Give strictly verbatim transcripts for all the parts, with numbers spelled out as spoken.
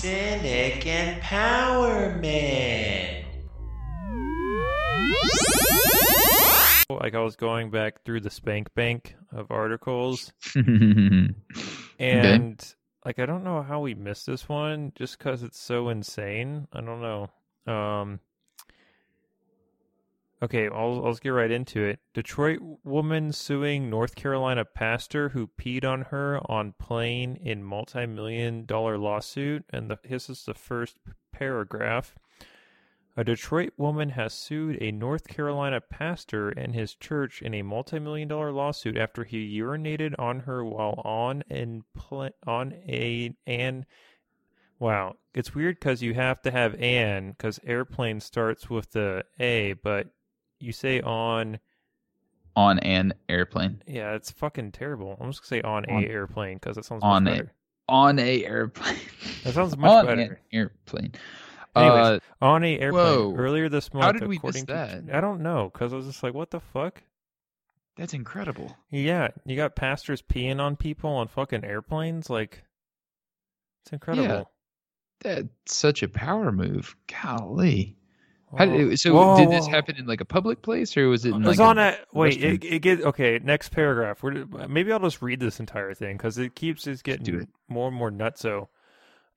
Civic empowerment. Like I was going back through the spank bank of articles, and okay. like I don't know how we missed this one, just because it's so insane. I don't know. Um, okay, I'll I'll get right into it. Detroit woman suing North Carolina pastor who peed on her on plane in multi-million dollar lawsuit, and the, this is the first paragraph. A Detroit woman has sued a North Carolina pastor and his church in a multi-million dollar lawsuit after he urinated on her while on and pl- on a an. Wow, it's weird because you have to have an because airplane starts with the a, but you say on on an airplane. Yeah, it's fucking terrible. I'm just gonna say on, on a airplane because that sounds on much a, better. On a airplane. That sounds much on better. On an airplane. Anyways, uh, on a airplane whoa. earlier this month. How did we miss that? To, I don't know, because I was just like, what the fuck? That's incredible. Yeah, you got pastors peeing on people on fucking airplanes? Like, it's incredible. Yeah, that's such a power move. Golly. How did it, so whoa, did this happen in like a public place, or was it in it was like on a, a wait, it, it gets, okay, next paragraph. We're, maybe I'll just read this entire thing, because it keeps it's getting it. more and more nutso.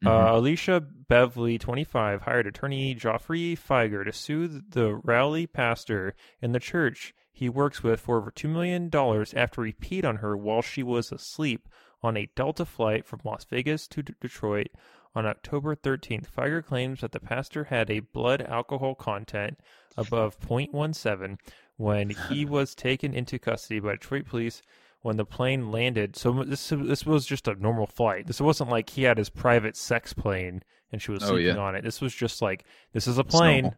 Uh, Alicia Beverly, twenty-five, hired attorney Joffrey Feiger to sue the Raleigh pastor and the church he works with for over two million dollars after he peed on her while she was asleep on a Delta flight from Las Vegas to D- Detroit on October thirteenth. Feiger claims that the pastor had a blood alcohol content above zero point one seven when he was taken into custody by Detroit police when the plane landed. So this this was just a normal flight. This wasn't like he had his private sex plane and she was sleeping oh, yeah. on it. This was just like, this is a plane,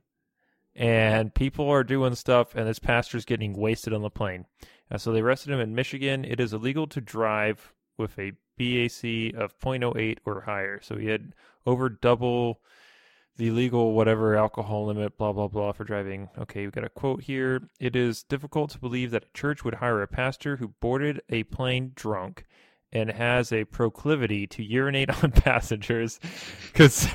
and people are doing stuff, and this pastor's getting wasted on the plane. Uh, so they arrested him in Michigan. It is illegal to drive with a B A C of zero point zero eight or higher. So he had over double the legal whatever alcohol limit, blah, blah, blah, for driving. Okay, we've got a quote here. It is difficult to believe that a church would hire a pastor who boarded a plane drunk and has a proclivity to urinate on passengers. Because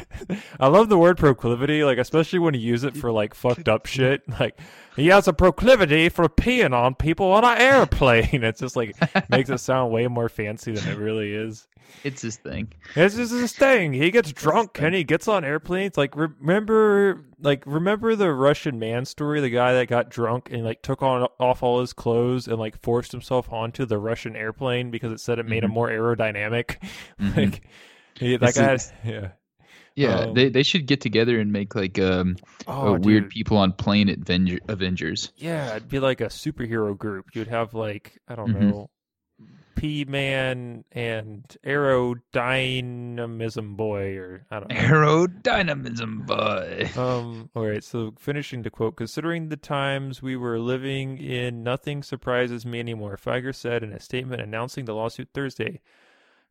I love the word proclivity, like especially when you use it for like fucked up shit. Like, he has a proclivity for peeing on people on an airplane. It's just like, makes it sound way more fancy than it really is. It's his thing. This is his thing. He gets drunk and he gets on airplanes. Like remember, like remember the Russian man story, the guy that got drunk and like took on off all his clothes and like forced himself onto the Russian airplane because it said it made mm-hmm. him more aerodynamic. Mm-hmm. Like he, that guy, is, yeah, yeah. Um, they they should get together and make like um oh, a weird people on plane Avenger, Avengers. Yeah, it'd be like a superhero group. You'd have like I don't mm-hmm. know. P-Man and Aerodynamism Boy, or I don't know. Aerodynamism Boy. Um. All right, so finishing the quote. Considering the times we were living in, nothing surprises me anymore, Feiger said in a statement announcing the lawsuit Thursday.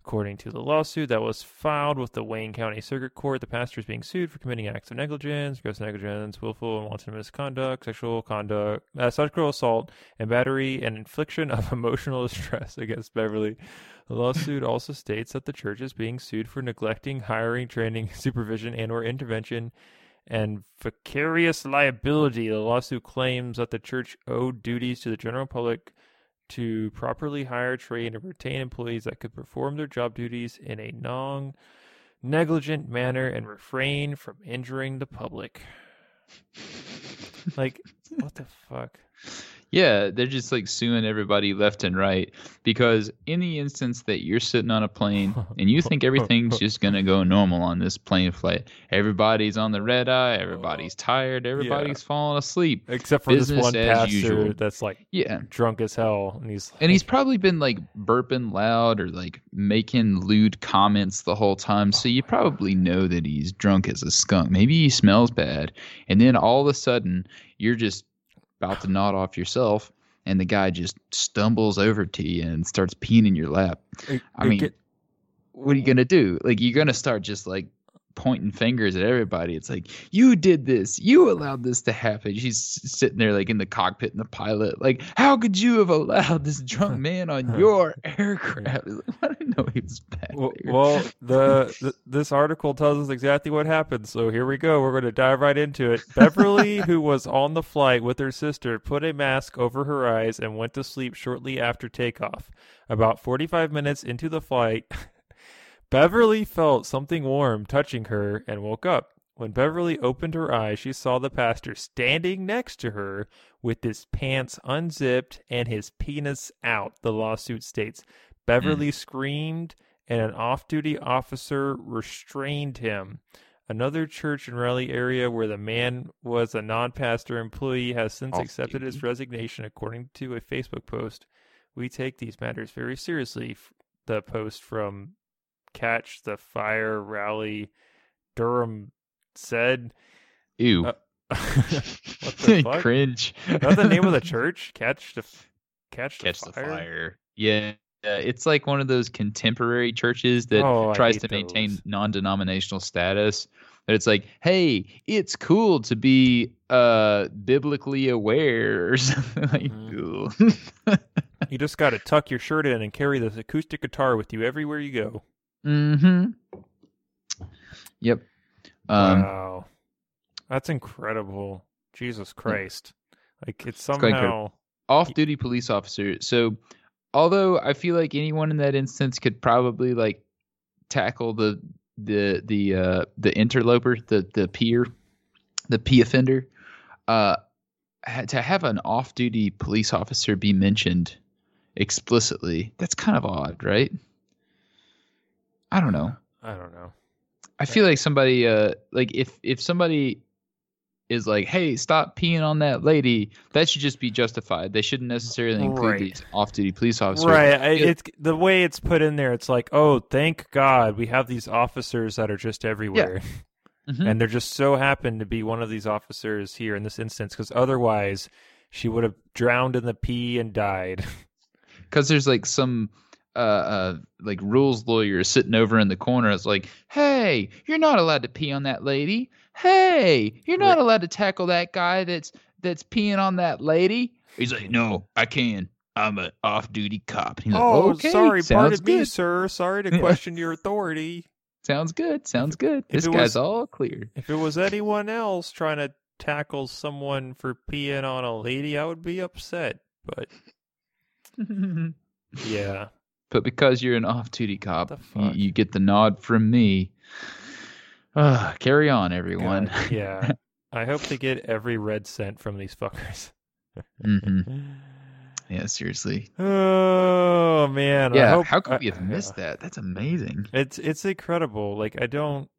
According to the lawsuit that was filed with the Wayne County Circuit Court, the pastor is being sued for committing acts of negligence, gross negligence, willful and wanton misconduct, sexual conduct, uh, sexual assault, and battery, and infliction of emotional distress against Beverly. The lawsuit also states that the church is being sued for neglecting, hiring, training, supervision, and/or intervention, and vicarious liability. The lawsuit claims that the church owed duties to the general public to properly hire, train, and retain employees that could perform their job duties in a non-negligent manner and refrain from injuring the public. Like, what the fuck? Yeah, they're just like suing everybody left and right, because in the instance that you're sitting on a plane and you think everything's just going to go normal on this plane flight, everybody's on the red eye, everybody's tired, everybody's yeah. falling asleep. Except for Business this one pastor usual. that's like yeah. drunk as hell. And he's, like, and he's probably been like burping loud or like making lewd comments the whole time. So you probably know that he's drunk as a skunk. Maybe he smells bad. And then all of a sudden you're just about to nod off yourself, and the guy just stumbles over to you and starts peeing in your lap. I mean, what are you going to do? Like, you're going to start just, like, pointing fingers at everybody. It's like, you did this, you allowed this to happen. She's sitting there like in the cockpit and the pilot, like, how could you have allowed this drunk man on your aircraft? Like, I didn't know he was back well, there. Well, the, the this article tells us exactly what happened. So here we go. We're going to dive right into it. Beverly, who was on the flight with her sister, put a mask over her eyes and went to sleep shortly after takeoff. About forty-five minutes into the flight, Beverly felt something warm touching her and woke up. When Beverly opened her eyes, she saw the pastor standing next to her with his pants unzipped and his penis out, the lawsuit states. Beverly mm. screamed, and an off-duty officer restrained him. Another church in Raleigh area where the man was a non-pastor employee has since off-duty. accepted his resignation, according to a Facebook post. We take these matters very seriously, the post from Catch the Fire Rally Durham said. Ew. Uh, what the fuck? Cringe. Is that the name of the church? Catch the Catch the Catch Fire? The Fire. Yeah. Uh, it's like one of those contemporary churches that oh, tries to maintain those. non-denominational status. That it's like, hey, it's cool to be uh, biblically aware or something like mm-hmm. You just got to tuck your shirt in and carry this acoustic guitar with you everywhere you go. Mm-hmm. Yep. Um, wow. That's incredible. Jesus Christ. Like, it's somehow... It's off-duty police officer. So, although I feel like anyone in that instance could probably, like, tackle the the the uh, the interloper, the, the peer, the pee offender, uh, to have an off-duty police officer be mentioned explicitly, that's kind of odd, right? I don't know. I don't know. I feel like somebody, uh, like if, if somebody is like, hey, stop peeing on that lady, that should just be justified. They shouldn't necessarily include right. these off-duty police officers. Right. It, it's the way it's put in there. It's like, oh, thank God we have these officers that are just everywhere. Yeah. Mm-hmm. And there just so happened to be one of these officers here in this instance, because otherwise she would have drowned in the pee and died. Because there's like some... Uh, uh, like rules lawyers sitting over in the corner. It's like, hey, you're not allowed to pee on that lady. Hey, you're not allowed to tackle that guy that's that's peeing on that lady. He's like, no, I can. I'm an off-duty cop. He's like, oh, okay, sorry, pardon me, sir. Sorry to question your authority. Sounds good. Sounds good. If this guy's was, all clear. If it was anyone else trying to tackle someone for peeing on a lady, I would be upset. But yeah. But because you're an off-duty cop, you, you get the nod from me. Uh, carry on, everyone. God, yeah. I hope to get every red cent from these fuckers. Mm-hmm. Yeah, seriously. Oh, man. Yeah, I hope, how could we have missed uh, that? That's amazing. It's it's incredible. Like, I don't...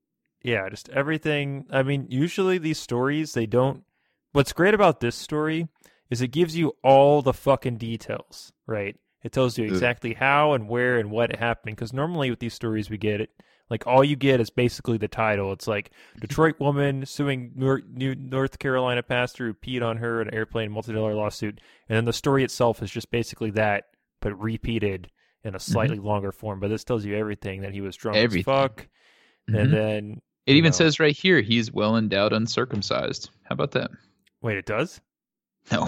Yeah, just everything... I mean, usually these stories, they don't... What's great about this story is it gives you all the fucking details, right? It tells you exactly how and where and what happened. Because normally with these stories we get it, like all you get is basically the title. It's like Detroit woman suing New North Carolina pastor who peed on her in an airplane multi-dollar lawsuit. And then the story itself is just basically that, but repeated in a slightly mm-hmm. longer form. But this tells you everything, that he was drunk everything. as fuck. Mm-hmm. And then... It even know. says right here, he's well-endowed uncircumcised. How about that? Wait, it does? No.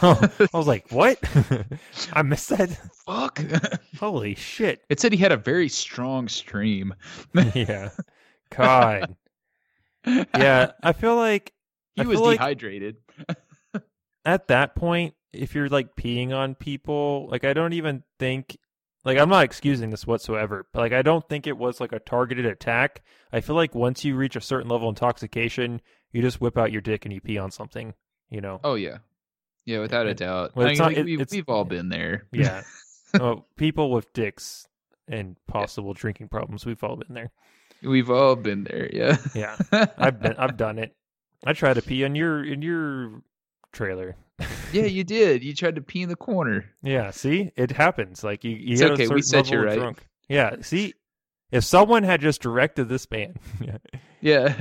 Oh, I was like, what? I missed that. Fuck. Holy shit. It said he had a very strong stream. Yeah. God. Yeah. I feel like... He I was dehydrated. Like at that point, if you're like peeing on people, like I don't even think... Like I'm not excusing this whatsoever, but like I don't think it was like a targeted attack. I feel like once you reach a certain level of intoxication, you just whip out your dick and you pee on something, you know? Oh, yeah. Yeah, without a doubt. Well, I mean, not, it, we, we've all been there. Yeah. Oh, people with dicks and possible yeah. drinking problems, we've all been there. We've all been there, yeah. Yeah. I've been I've done it. I tried to pee in your in your trailer. Yeah, you did. You tried to pee in the corner. Yeah, see? It happens. Like you, you get okay, a certain we set level you right. drunk. Yeah, see? If someone had just directed this man. Yeah. Yeah.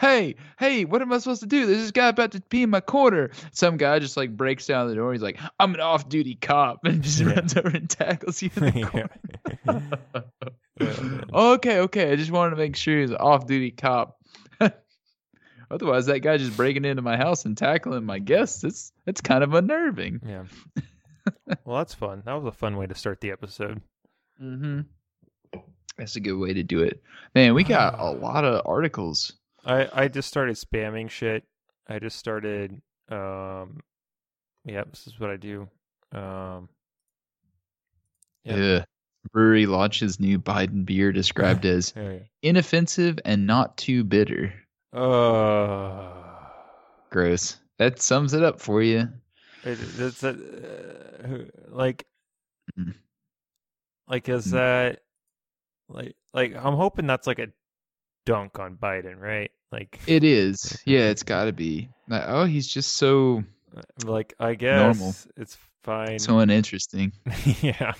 Hey, hey, what am I supposed to do? There's this guy about to pee in my corner. Some guy just like breaks down the door. He's like, I'm an off-duty cop, and just yeah. runs over and tackles you in the corner. oh, okay, okay. I just wanted to make sure he was an off-duty cop. Otherwise, that guy just breaking into my house and tackling my guests, it's, it's kind of unnerving. Yeah. Well, that's fun. That was a fun way to start the episode. Mm-hmm. That's a good way to do it. Man, we got a lot of articles. I, I just started spamming shit. I just started... Um, yeah, this is what I do. Um, yeah. yeah. Brewery launches new Biden beer described as inoffensive and not too bitter. Uh, Gross. That sums it up for you. It, it's a, uh, like, mm. like, is mm. that, like, like, I'm hoping that's like a dunk on Biden, right? Like, it is. Yeah, it's got to be. Like, oh, he's just so. Like, I guess normal. It's fine. So uninteresting. Yeah.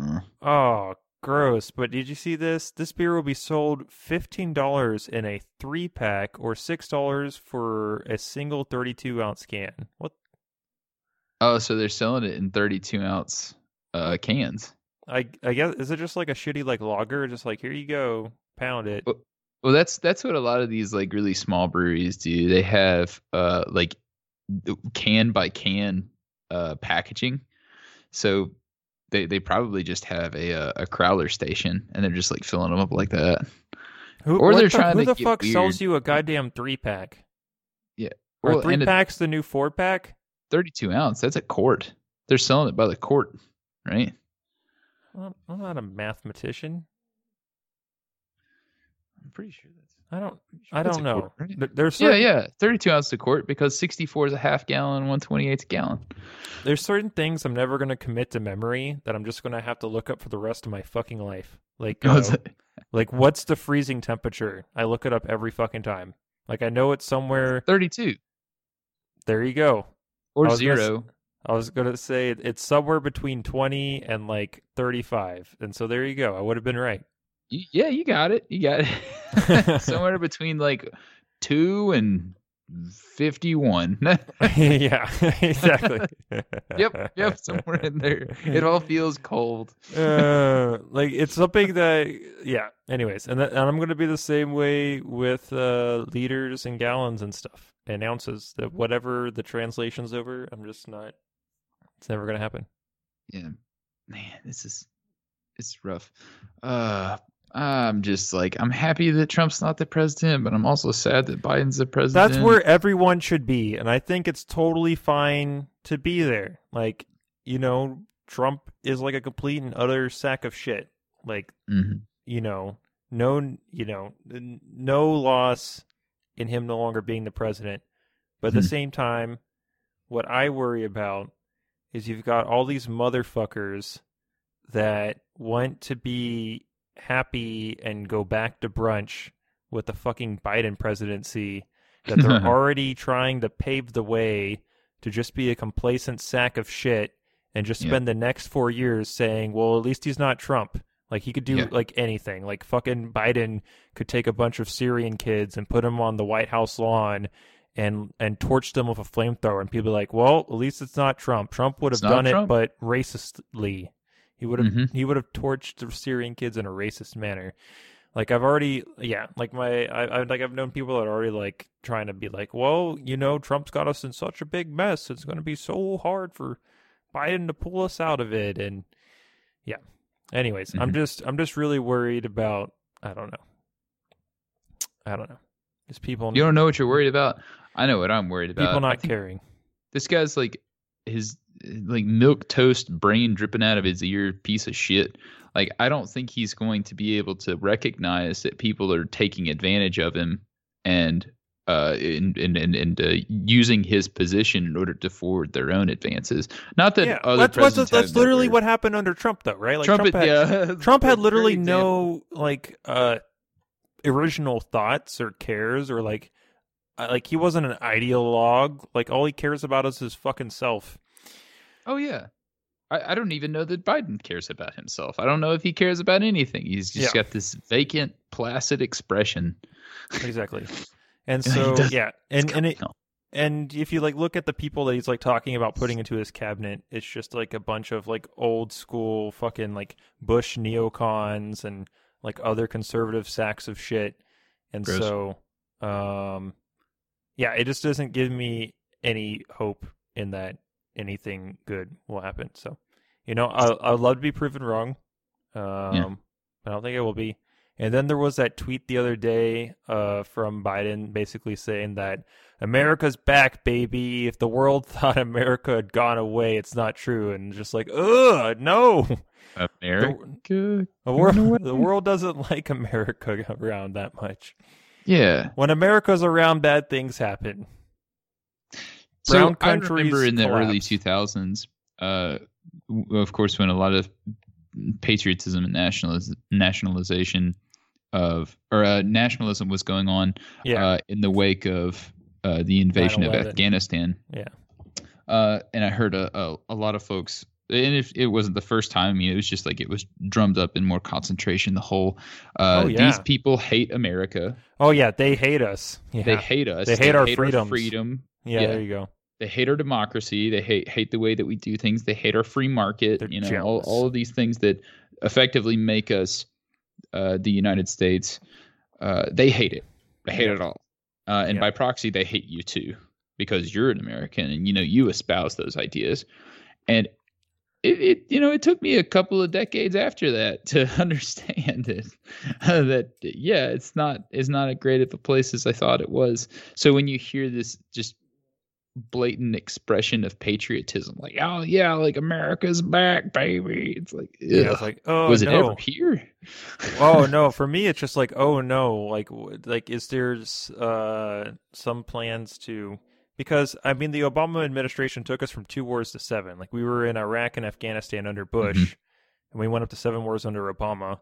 Uh. Oh, gross. But did you see this? This beer will be sold fifteen dollars in a three-pack or six dollars for a single thirty-two ounce can. What? Oh, so they're selling it in thirty-two ounce uh, cans. I I guess, is it just like a shitty like lager? Just like, here you go, pound it. Well, Well, that's that's what a lot of these like really small breweries do. They have uh like can by can uh packaging, so they they probably just have a a, a crowler station and they're just like filling them up like that. Who, or they're the, trying who to. Who the fuck weird. sells you a goddamn three pack? Yeah, well, are three packs a, the new four pack? Thirty-two ounce. That's a quart. They're selling it by the quart, right? Well, I'm not a mathematician. I'm pretty sure that's. I don't. Sure I don't know. Quart, right? There's certain, yeah, yeah. Thirty-two ounce to quart because sixty-four is a half gallon, one twenty-eight's a gallon. There's certain things I'm never going to commit to memory that I'm just going to have to look up for the rest of my fucking life. Like, uh, like what's the freezing temperature? I look it up every fucking time. Like I know it's somewhere thirty-two. There you go. Or I zero. Gonna, I was going to say it's somewhere between twenty and like thirty-five, and so there you go. I would have been right. Yeah, you got it. You got it. Somewhere between like two and fifty-one. Yeah, exactly. Yep, yep. Somewhere in there. It all feels cold. uh, like it's something that, yeah. Anyways, and, that, and I'm going to be the same way with uh, liters and gallons and stuff and ounces. That whatever the translation's over, I'm just not. It's never going to happen. Yeah, man, this is it's rough. Uh. I'm just like, I'm happy that Trump's not the president, but I'm also sad that Biden's the president. That's where everyone should be. And I think it's totally fine to be there. Like, you know, Trump is like a complete and utter sack of shit. Like, mm-hmm. you know, no, you know, no loss in him no longer being the president. But at mm-hmm. the same time, what I worry about is you've got all these motherfuckers that want to be happy and go back to brunch with the fucking Biden presidency that they're already trying to pave the way to just be a complacent sack of shit and just spend yeah. the next four years saying, well, at least he's not Trump. Like he could do yeah. like anything. Like fucking Biden could take a bunch of Syrian kids and put them on the White House lawn and, and torch them with a flamethrower. And people are like, well, at least it's not Trump. Trump would have done Trump. it, but racistly. He would have mm-hmm. he would have torched the Syrian kids in a racist manner. Like I've already, yeah, like my, I, I like I've known people that are already like trying to be like, well, you know, Trump's got us in such a big mess. It's going to be so hard for Biden to pull us out of it. And yeah, anyways, mm-hmm. I'm just I'm just really worried about. I don't know. I don't know. Just people. You don't know what you're worried about. I know what I'm worried about. People not caring. This guy's like his. Like milk toast brain dripping out of his ear, piece of shit. Like I don't think he's going to be able to recognize that people are taking advantage of him and uh and and and, and uh, using his position in order to forward their own advances. Not that yeah, other that's presidents what's, that's, that's literally what happened under Trump, though, right? Like Trump, Trump had, yeah, Trump had literally no like uh original thoughts or cares or like like he wasn't an ideologue. Like all he cares about is his fucking self. Oh, yeah. I, I don't even know that Biden cares about himself. I don't know if he cares about anything. He's just yeah. got this vacant, placid expression. Exactly. And so, yeah. And and it, And if you like look at the people that he's like talking about putting into his cabinet, it's just like a bunch of like old school fucking like Bush neocons and like other conservative sacks of shit. And Chris. so, um, yeah, it just doesn't give me any hope in that anything good will happen. So, you know, I I would love to be proven wrong. Um, yeah. I don't think it will be. And then there was that tweet the other day uh, from Biden basically saying that America's back, baby. If the world thought America had gone away, it's not true. And just like, ugh, no. America? The, the, world, the world doesn't like America around that much. Yeah. When America's around, bad things happen. Brown so I remember in the collapse. early two thousands, uh, of course, when a lot of patriotism and nationalism, nationalization of or uh, nationalism was going on yeah. uh, in the wake of uh, the invasion of Afghanistan. Yeah, uh, and I heard a, a a lot of folks, and if it wasn't the first time, I mean, it was just like it was drummed up in more concentration. The whole uh, oh, yeah. these people hate America. Oh yeah, they hate us. Yeah. They hate us. They hate, they our, hate our freedom. Yeah, yeah, there you go. They hate our democracy. They hate hate the way that we do things. They hate our free market. They're you know, all, all of these things that effectively make us uh, the United States. Uh, they hate it. They hate yeah. it all. Uh, and yeah. by proxy, they hate you too, because you're an American and you know you espouse those ideas. And it, it you know it took me a couple of decades after that to understand it. Uh, that yeah, it's not it's not as great of a place as I thought it was. So when you hear this, just blatant expression of patriotism, like, oh yeah, like America's back, baby. It's like, yeah, it's like, oh, was no. it ever here? Oh no, for me it's just like, oh no, like, like is there uh, some plans to? Because I mean, the Obama administration took us from two wars to seven. Like we were in Iraq and Afghanistan under Bush, mm-hmm. and we went up to seven wars under Obama.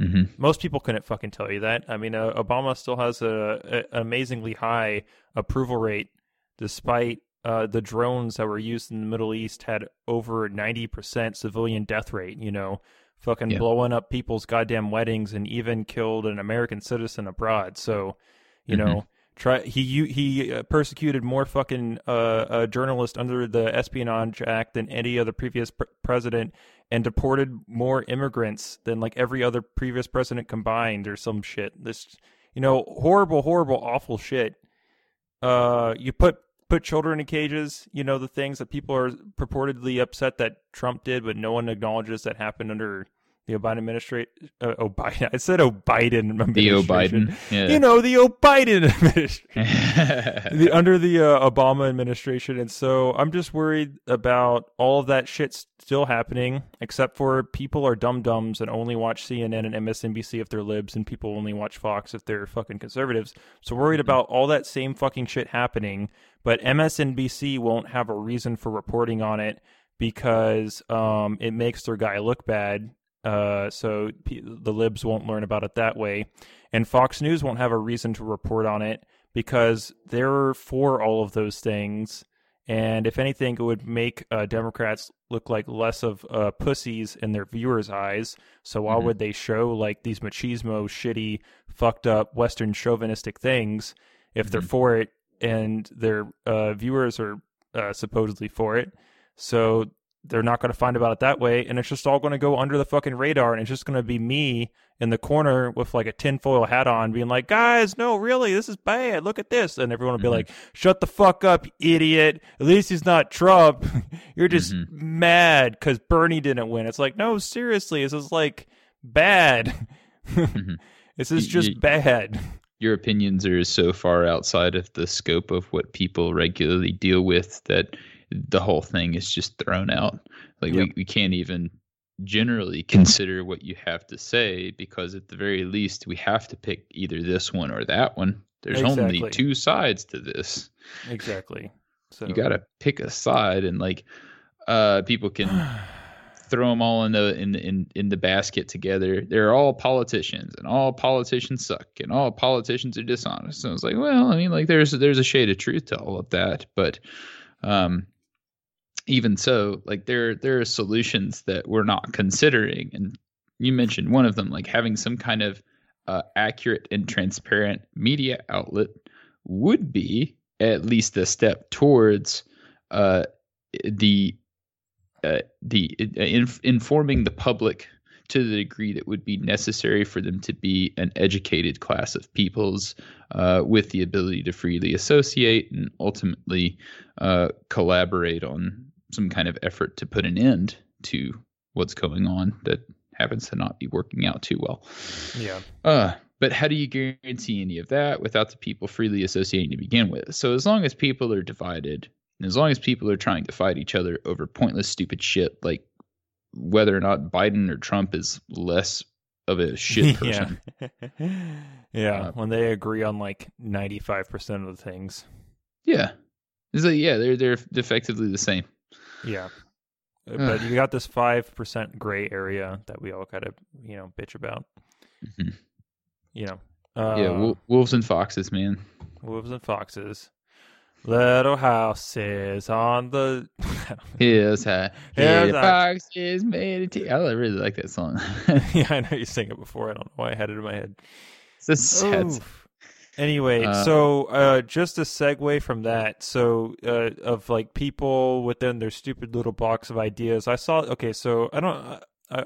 Mm-hmm. Most people couldn't fucking tell you that. I mean, uh, Obama still has a, a amazingly high approval rate. Despite uh, the drones that were used in the Middle East had over ninety percent civilian death rate, you know, fucking yeah. blowing up people's goddamn weddings and even killed an American citizen abroad. So, you mm-hmm. know, try he he persecuted more fucking uh, uh, journalists under the Espionage Act than any other previous pr- president and deported more immigrants than like every other previous president combined or some shit. This, you know, horrible, horrible, awful shit. Uh, you put. Put children in cages, you know, the things that people are purportedly upset that Trump did, but no one acknowledges that happened under the Obama administration. Uh, Obama, I said O'Biden administration. The O'Biden. Yeah. You know, the O'Biden administration. the, under the uh, Obama administration. And so I'm just worried about all of that shit still happening, except for people are dum-dums and only watch C N N and M S N B C if they're libs, and people only watch Fox if they're fucking conservatives. So worried mm-hmm. about all that same fucking shit happening. But M S N B C won't have a reason for reporting on it because um, it makes their guy look bad. Uh, so p- the libs won't learn about it that way. And Fox News won't have a reason to report on it because they're for all of those things. And if anything, it would make uh, Democrats look like less of uh, pussies in their viewers' eyes. So why mm-hmm. would they show like these machismo, shitty, fucked up, Western chauvinistic things if mm-hmm. they're for it? And their uh, viewers are uh, supposedly for it. So they're not going to find about it that way. And it's just all going to go under the fucking radar. And it's just going to be me in the corner with like a tinfoil hat on being like, guys, no, really, this is bad. Look at this. And everyone will be mm-hmm. like, shut the fuck up, idiot. At least he's not Trump. You're just mm-hmm. mad because Bernie didn't win. It's like, no, seriously, this is like bad. mm-hmm. This is just y- y- bad. Your opinions are so far outside of the scope of what people regularly deal with that the whole thing is just thrown out. Like yep. we, we can't even generally consider what you have to say because at the very least we have to pick either this one or that one. There's exactly. only two sides to this. Exactly. So you got to pick a side, and like uh, people can throw them all in the in in in the basket together. They're all politicians, and all politicians suck, and all politicians are dishonest. And I was like, well, I mean, like there's there's a shade of truth to all of that, but um, even so, like there there are solutions that we're not considering. And you mentioned one of them, like having some kind of uh, accurate and transparent media outlet would be at least a step towards uh, the uh, the uh, inf- informing the public to the degree that would be necessary for them to be an educated class of peoples uh, with the ability to freely associate and ultimately uh, collaborate on some kind of effort to put an end to what's going on that happens to not be working out too well. Yeah. Uh, but how do you guarantee any of that without the people freely associating to begin with? So as long as people are divided and as long as people are trying to fight each other over pointless, stupid shit, like whether or not Biden or Trump is less of a shit person. yeah. yeah. Uh, when they agree on like ninety-five percent of the things. Yeah. It's like, yeah, they're, they're effectively the same. Yeah. But you got this five percent gray area that we all kind of, you know, bitch about. Mm-hmm. You know. Uh, yeah, wolves and foxes, man. Wolves and foxes. Little houses on the... Here's how... Here's how... Foxes made a tea. I really like that song. yeah, I know you sang it before. I don't know why I had it in my head. It's a sad song. Anyway, uh, so uh, just a segue from that, so uh, of like people within their stupid little box of ideas, I saw, okay, so I don't, I,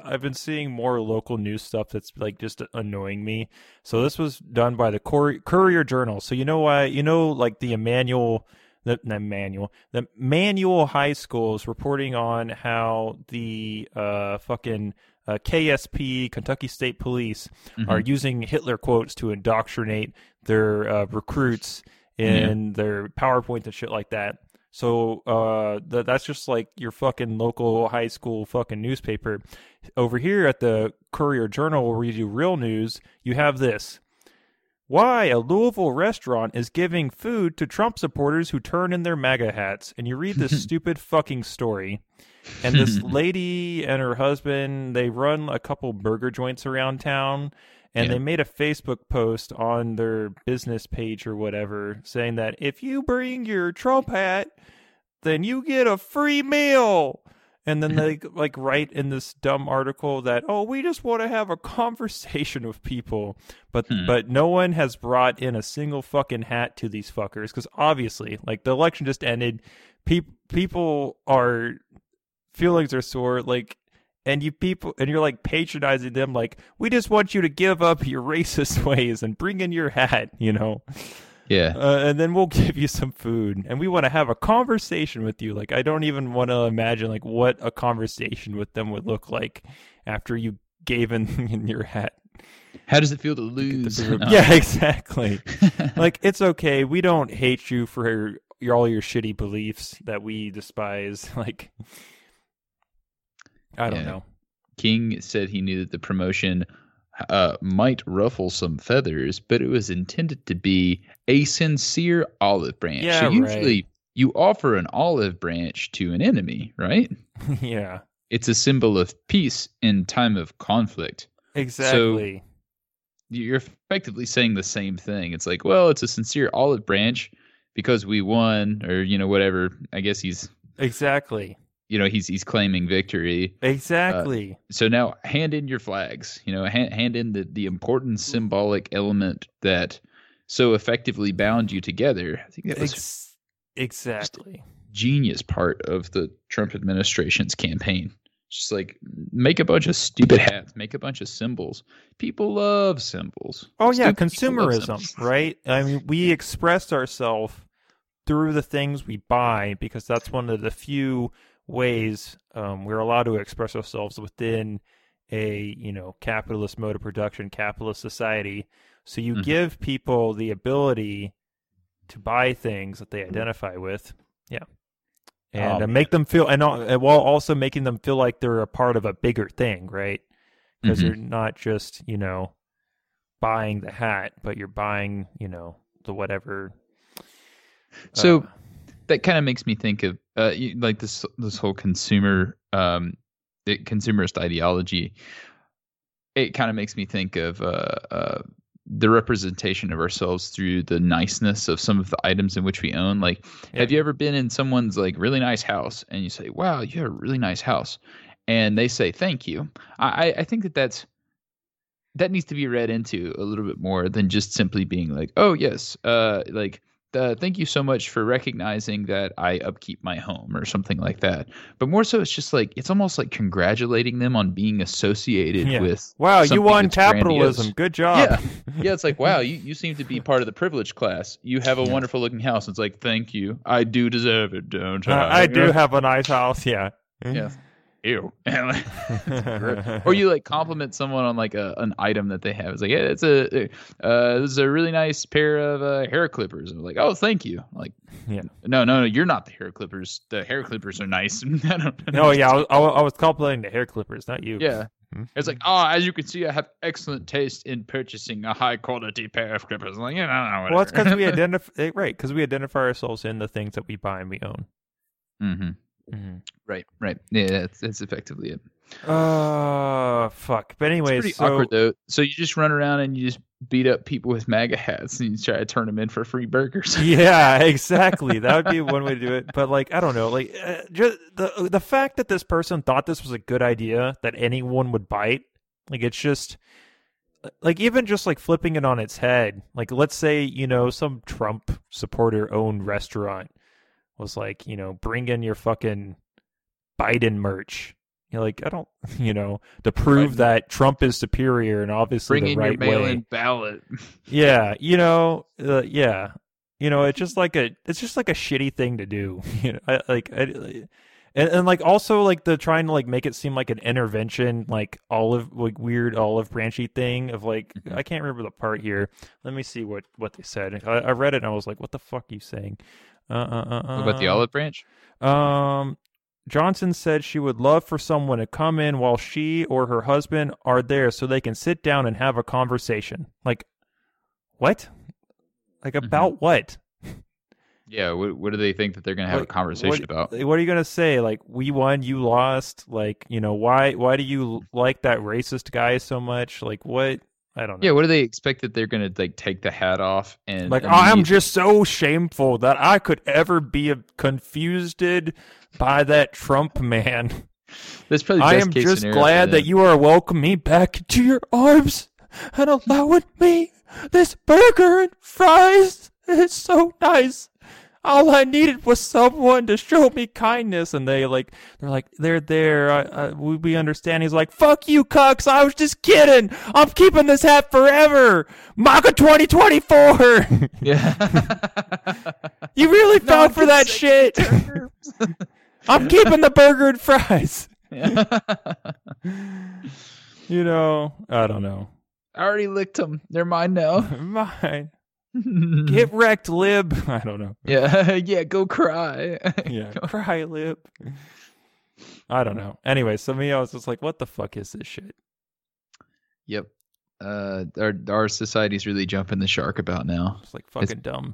I've been seeing more local news stuff that's like just annoying me. So this was done by the Cour- Courier-Journal. So you know why, you know, like the Emmanuel, the, the Emmanuel, the Manual High School is reporting on how the uh, fucking... Uh, K S P, Kentucky State Police, mm-hmm. are using Hitler quotes to indoctrinate their uh, recruits in yeah. their PowerPoint and shit like that. So uh, th- that's just like your fucking local high school fucking newspaper. Over here at the Courier-Journal, where you do real news, you have this. Why a Louisville restaurant is giving food to Trump supporters who turn in their MAGA hats. And you read this stupid fucking story. And this lady and her husband, they run a couple burger joints around town. And yeah. they made a Facebook post on their business page or whatever saying that if you bring your Trump hat, then you get a free meal. And then they like write in this dumb article that, oh, we just want to have a conversation with people. But hmm. but no one has brought in a single fucking hat to these fuckers. Because obviously, like, the election just ended. Pe- people are, feelings are sore. Like, and you people, and you're like patronizing them. Like, we just want you to give up your racist ways and bring in your hat, you know. Yeah. Uh, and then we'll give you some food and we want to have a conversation with you. Like, I don't even want to imagine like what a conversation with them would look like after you gave in, in your hat. How does it feel to lose? To no. Yeah, exactly. Like, it's okay. We don't hate you for your, your, all your shitty beliefs that we despise. Like, I don't yeah. know. King said he knew that the promotion Uh, might ruffle some feathers, but it was intended to be a sincere olive branch. Yeah, so usually right. you offer an olive branch to an enemy, right? Yeah. It's a symbol of peace in time of conflict. Exactly. So you're effectively saying the same thing. It's like, well, it's a sincere olive branch because we won, or, you know, whatever. I guess he's... Exactly. You know, he's he's claiming victory. Exactly. Uh, so now hand in your flags, you know, hand, hand in the, the important symbolic element that so effectively bound you together. I think that was Ex- exactly genius part of the Trump administration's campaign. Just like make a bunch of stupid hats, make a bunch of symbols. People love symbols. Oh, yeah. Stupid consumerism, right? I mean, we express ourselves through the things we buy because that's one of the few ways um, we're allowed to express ourselves within a, you know, capitalist mode of production, capitalist society. So you mm-hmm. give people the ability to buy things that they identify with. Yeah. And oh, uh, make them feel, and, uh, and while also making them feel like they're a part of a bigger thing, right? Because mm-hmm. you're not just, you know, buying the hat, but you're buying, you know, the whatever. So uh, that kind of makes me think of, Uh, like this, this whole consumer, um, it, consumerist ideology. It kind of makes me think of uh, uh, the representation of ourselves through the niceness of some of the items in which we own. Like, yeah. have you ever been in someone's like really nice house, and you say, "Wow, you have a really nice house," and they say, "Thank you." I, I think that that's that needs to be read into a little bit more than just simply being like, "Oh yes," uh, like. uh, thank you so much for recognizing that I upkeep my home or something like that. But more so, it's just like, it's almost like congratulating them on being associated yeah. with. Wow, you won capitalism. Grandiose. Good job. Yeah. yeah, it's like, wow, you, you seem to be part of the privileged class. You have a yeah. wonderful looking house. It's like, thank you. I do deserve it, don't I? Uh, I do yeah. have a nice house, yeah. Yeah. Ew. Or you like compliment someone on like a an item that they have. It's like, yeah, it's a uh this is a really nice pair of uh, hair clippers. And like, oh, thank you. I'm like, yeah, no, no, no, you're not the hair clippers. The hair clippers are nice. I don't know. No, yeah, I was, I was complimenting the hair clippers, not you. Yeah. It's like, oh, as you can see, I have excellent taste in purchasing a high-quality pair of clippers. I'm like, yeah, no, no, whatever. Well, it's because we identify, right, because we identify ourselves in the things that we buy and we own. Mm-hmm. Mm-hmm. Right, right. Yeah, that's, that's effectively it. Oh, uh, fuck. But anyways, it's pretty so... awkward, though. So you just run around and you just beat up people with MAGA hats and you try to turn them in for free burgers. Yeah, exactly. That would be one way to do it. But, like, I don't know. Like, uh, just the, the fact that this person thought this was a good idea that anyone would bite, like, it's just... Like, even just, like, flipping it on its head. Like, let's say, you know, some Trump supporter-owned restaurant was like, you know, bring in your fucking Biden merch. You're like, I don't, you know, to prove right. that Trump is superior and obviously bring the right way. Bring in your mail-in ballot. Yeah, you know, uh, yeah, you know, it's just like a, it's just like a shitty thing to do. You know, I, like, I, and and like also like the trying to like make it seem like an intervention, like olive, like weird olive branchy thing of like, mm-hmm. I can't remember the part here. Let me see what what they said. I, I read it and I was like, what the fuck are you saying? Uh, uh, uh, uh. About the olive branch? Um. Johnson said she would love for someone to come in while she or her husband are there so they can sit down and have a conversation. Like, what? Like, about mm-hmm. what? Yeah, what, what do they think that they're going to have like, a conversation what, about? What are you going to say? Like, we won, you lost. Like, you know, why Why do you like that racist guy so much? Like, what? I don't know. Yeah, what do they expect that they're going to, like, take the hat off? And like, I am just so shameful that I could ever be confused by that Trump man. That's probably I am just glad that you are welcoming me back to your arms and allowing me this burger and fries. It's so nice. All I needed was someone to show me kindness, and they like they're like they're there. I, I, we, we understand. He's like, "Fuck you, cucks! I was just kidding. I'm keeping this hat forever. MAGA twenty twenty-four." Yeah, you really no, fell for that shit. I'm keeping the burger and fries. Yeah. You know, I don't know. I already licked them. They're mine now. Mine. Get wrecked, Lib. I don't know. Yeah, yeah. Go cry. Yeah, go cry, Lib. I don't know. Anyway, so me, I was just like, "What the fuck is this shit?" Yep. Uh, our our society's really jumping the shark about now. It's like fucking it's, dumb.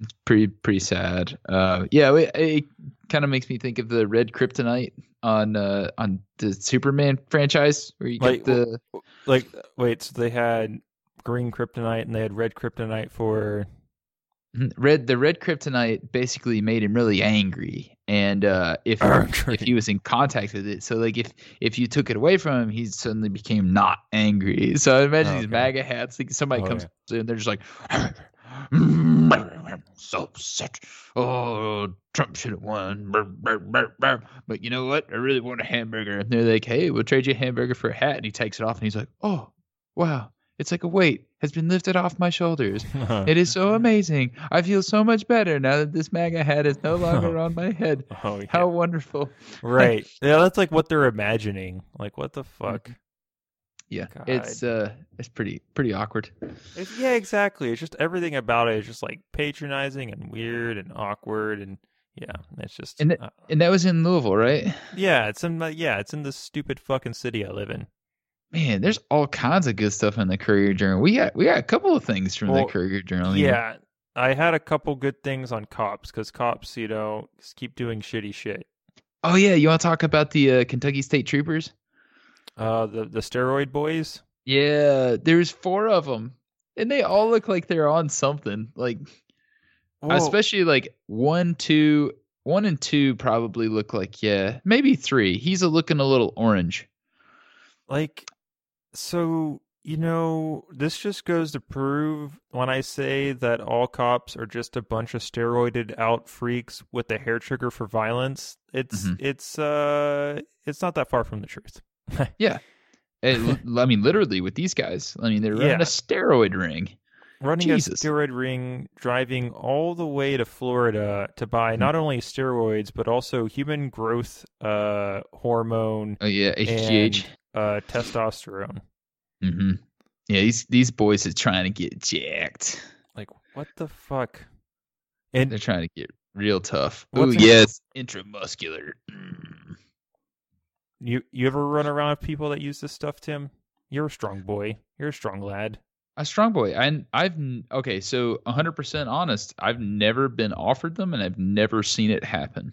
It's pretty pretty sad. Uh, yeah, it, it kind of makes me think of the Red Kryptonite on uh on the Superman franchise where you like, get the like. Wait, so they had green kryptonite and they had red kryptonite for red the red kryptonite basically made him really angry, and uh if if he was in contact with it, so like if if you took it away from him, he suddenly became not angry. So I imagine oh, okay. these MAGA hats, like somebody oh, comes yeah. in, they're just like, so such oh Trump should have won, but you know what, I really want a hamburger. And they're like, hey, we'll trade you a hamburger for a hat. And he takes it off and he's like, oh wow, it's like a weight has been lifted off my shoulders. It is so amazing. I feel so much better now that this MAGA hat is no longer on my head. Oh, yeah. How wonderful. Right. Yeah, that's like what they're imagining. Like, what the fuck? Yeah, God. it's uh, it's pretty pretty awkward. It's, yeah, exactly. It's just everything about it is just like patronizing and weird and awkward. And yeah, it's just. And, th- uh, and that was in Louisville, right? Yeah, it's in, yeah, it's in this stupid fucking city I live in. Man, there's all kinds of good stuff in the Courier-Journal. We got we got a couple of things from well, the Courier-Journal. Yeah, know. I had a couple good things on cops, because cops, you know, just keep doing shitty shit. Oh yeah, you want to talk about the uh, Kentucky State Troopers? Uh, the the steroid boys. Yeah, there's four of them, and they all look like they're on something. Like, Whoa. especially like one, two, one and two probably look like yeah, maybe three. He's a looking a little orange, like. So You know, this just goes to prove when I say that all cops are just a bunch of steroided out freaks with a hair trigger for violence. It's mm-hmm. it's uh it's not that far from the truth. Yeah, it, I mean, literally with these guys, I mean, they're running yeah. a steroid ring, running Jesus. a steroid ring, driving all the way to Florida to buy mm-hmm. not only steroids but also human growth uh hormone. Oh yeah, H G H, and, uh, testosterone. Mm-hmm. Yeah, these these boys are trying to get jacked. Like, what the fuck? And they're trying to get real tough. Oh yes, in- intramuscular. Mm. You you ever run around with people that use this stuff, Tim? You're a strong boy. You're a strong lad. A strong boy. I I've okay. So one hundred percent honest. I've never been offered them, and I've never seen it happen.